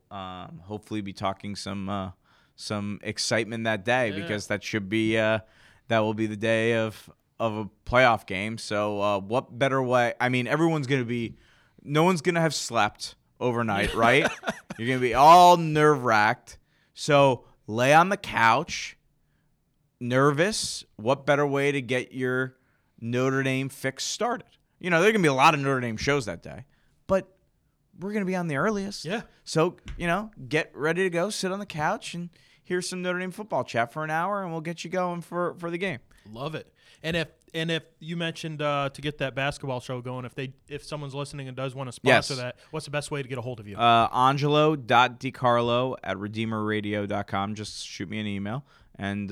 hopefully be talking some excitement that day because that should be that will be the day of a playoff game. So what better way? I mean, no one's going to have slept overnight, right? You're going to be all nerve-wracked. So lay on the couch, nervous. What better way to get your Notre Dame fix started? You know, there are going to be a lot of Notre Dame shows that day, but we're going to be on the earliest. Yeah. So, get ready to go, sit on the couch and here's some Notre Dame football chat for an hour, and we'll get you going for the game. Love it. And if you mentioned to get that basketball show going, if someone's listening and does want to sponsor that, what's the best way to get a hold of you? Angelo.DiCarlo@redeemerradio.com. Just shoot me an email and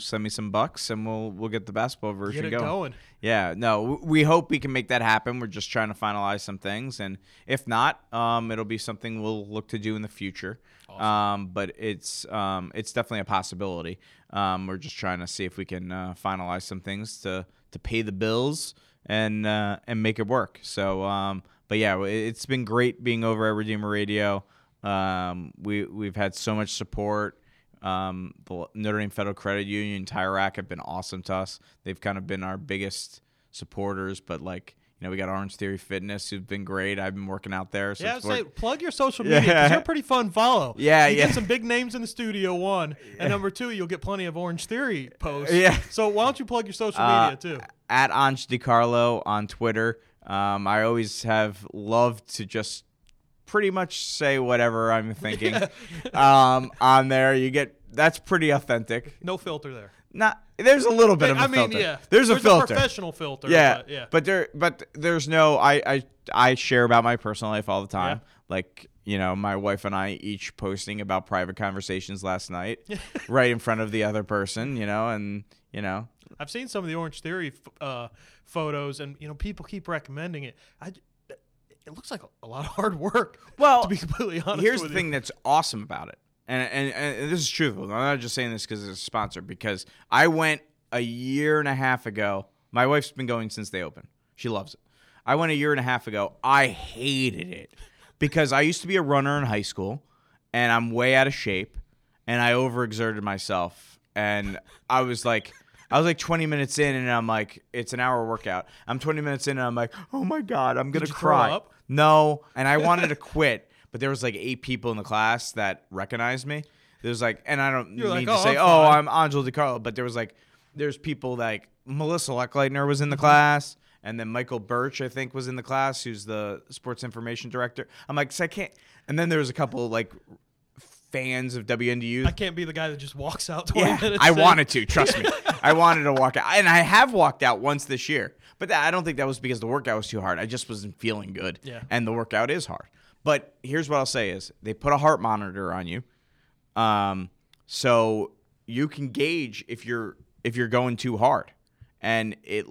send me some bucks, and we'll get the basketball version going. Yeah, no, we hope we can make that happen. We're just trying to finalize some things, and if not, it'll be something we'll look to do in the future. Awesome. But it's definitely a possibility. We're just trying to see if we can finalize some things to pay the bills and make it work. So, but yeah, it's been great being over at Redeemer Radio. We've had so much support. The Notre Dame Federal Credit Union, Tyrac have been awesome to us. They've kind of been our biggest supporters, but we got Orange Theory Fitness, who've been great. I've been working out there. So plug your social media because you're a pretty fun follow. Yeah, you get some big names in the studio, one. And number two, you'll get plenty of Orange Theory posts. Yeah. So why don't you plug your social media, too? At Ange DiCarlo on Twitter. I always have loved to just pretty much say whatever I'm thinking on there. You get that's pretty authentic. No filter there. Not there's a little bit of a filter. I mean, yeah. There's a filter. A professional filter. Yeah. But there's no I share about my personal life all the time. Yeah. Like, you know, my wife and I each posting about private conversations last night right in front of the other person, you know, and you know. I've seen some of the Orange Theory photos and, you know, people keep recommending it. It looks like a lot of hard work. Well, to be completely honest, here's the thing that's awesome about it. And this is truthful. I'm not just saying this because it's a sponsor, because I went a year and a half ago. My wife's been going since they opened. She loves it. I went a year and a half ago. I hated it because I used to be a runner in high school, and I'm way out of shape, and I overexerted myself. And I was like 20 minutes in, and I'm like, it's an hour workout. I'm 20 minutes in, and I'm like, oh, my God, I'm going to cry. Throw up? No, and I wanted to quit. But there was like 8 people in the class that recognized me. There's like, and I don't You're need like, oh, to say, I'm Angelo DiCarlo. But there was like, there's people like Melissa Lechleitner was in the class. And then Michael Birch, I think, was in the class, who's the sports information director. I'm like, so I can't. And then there was a couple of like fans of WNDU. I can't be the guy that just walks out 20 minutes. I wanted to, trust me. I wanted to walk out. And I have walked out once this year. But I don't think that was because the workout was too hard. I just wasn't feeling good. Yeah. And the workout is hard. But here's what I'll say is they put a heart monitor on you, so you can gauge if you're going too hard, and it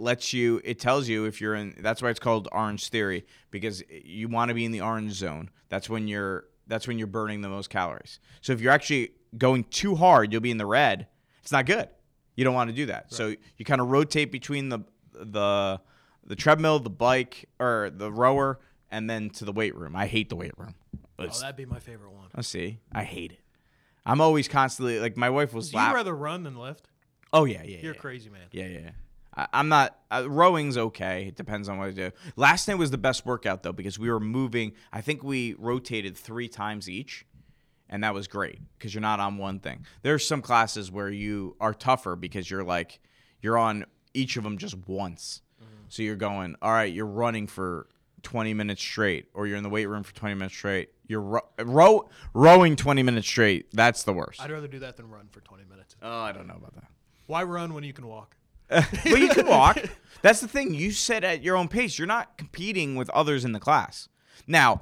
tells you if you're in. That's why it's called Orange Theory, because you want to be in the orange zone. That's when you're burning the most calories. So if you're actually going too hard, you'll be in the red. It's not good. You don't want to do that. Right. So you kind of rotate between the treadmill, the bike, or the rower. And then to the weight room. I hate the weight room. That'd be my favorite one. Let's see. I hate it. I'm always constantly, like, my wife was laughing. Do you rather run than lift? Oh, yeah. You're a crazy man. Yeah. I'm not. Rowing's okay. It depends on what I do. Last night was the best workout, though, because we were moving. I think we rotated 3 times each, and that was great because you're not on one thing. There's some classes where you are tougher because you're, like, you're on each of them just once. Mm-hmm. So you're going, all right, you're running for 20 minutes straight, or you're in the weight room for 20 minutes straight. You're rowing 20 minutes straight. That's the worst. I'd rather do that than run for 20 minutes. Oh, I don't know about that. Why run when you can walk? Well, you can walk. That's the thing. You set at your own pace. You're not competing with others in the class. Now,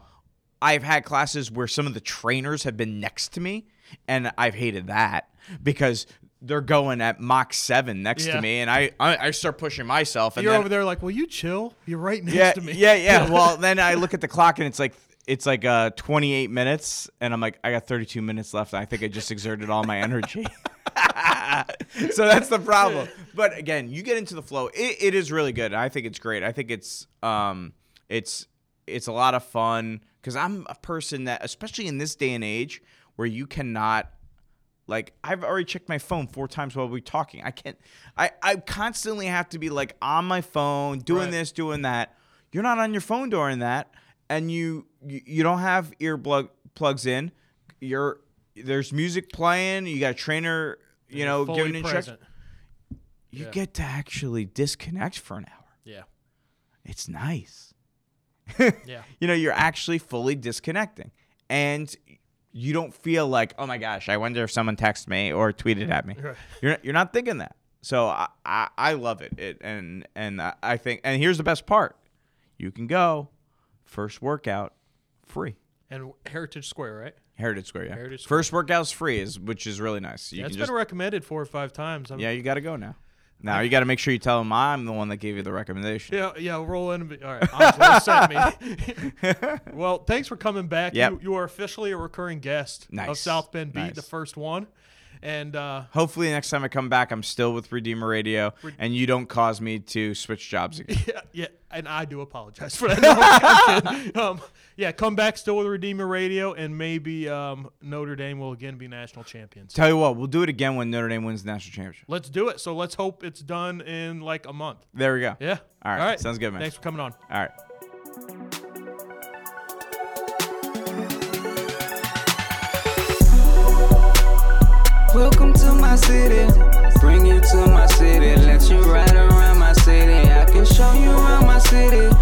I've had classes where some of the trainers have been next to me, and I've hated that because they're going at Mach 7 next to me, and I start pushing myself. And you're then, over there like, will you chill? You're right next to me. Yeah. Well, then I look at the clock, and it's like 28 minutes, and I'm like, I got 32 minutes left. I think I just exerted all my energy. So that's the problem. But, again, you get into the flow. It is really good. I think it's great. I think it's a lot of fun because I'm a person that, especially in this day and age where you cannot – like, I've already checked my phone 4 times while we're talking. I can't – I constantly have to be, like, on my phone, doing this, doing that. You're not on your phone during that, and you don't have plugs in. There's music playing. You got a trainer, you're giving instructions. You get to actually disconnect for an hour. Yeah. It's nice. Yeah. You're actually fully disconnecting, and – you don't feel like, oh, my gosh, I wonder if someone texted me or tweeted at me. Right. You're not thinking that. So I love it. I think – and here's the best part. You can go first workout free. And Heritage Square, right? Heritage Square, yeah. Heritage Square. First workout's free, which is really nice. You it's been recommended 4 or 5 times. You got to go now. Now you got to make sure you tell them I'm the one that gave you the recommendation. Yeah, roll in. All right, honestly, send me. Well, thanks for coming back. Yep. You are officially a recurring guest of South Bend Beat, the first one, and hopefully next time I come back, I'm still with Redeemer Radio, and you don't cause me to switch jobs again. Yeah, and I do apologize for that. No, come back still with Redeemer Radio, and maybe Notre Dame will again be national champions. Tell you what, we'll do it again when Notre Dame wins the national championship. Let's do it. So let's hope it's done in like a month. There we go. Yeah. All right. Sounds good, man. Thanks for coming on. All right. Welcome to my city. Bring you to my city. Let you ride around my city. I can show you around my city.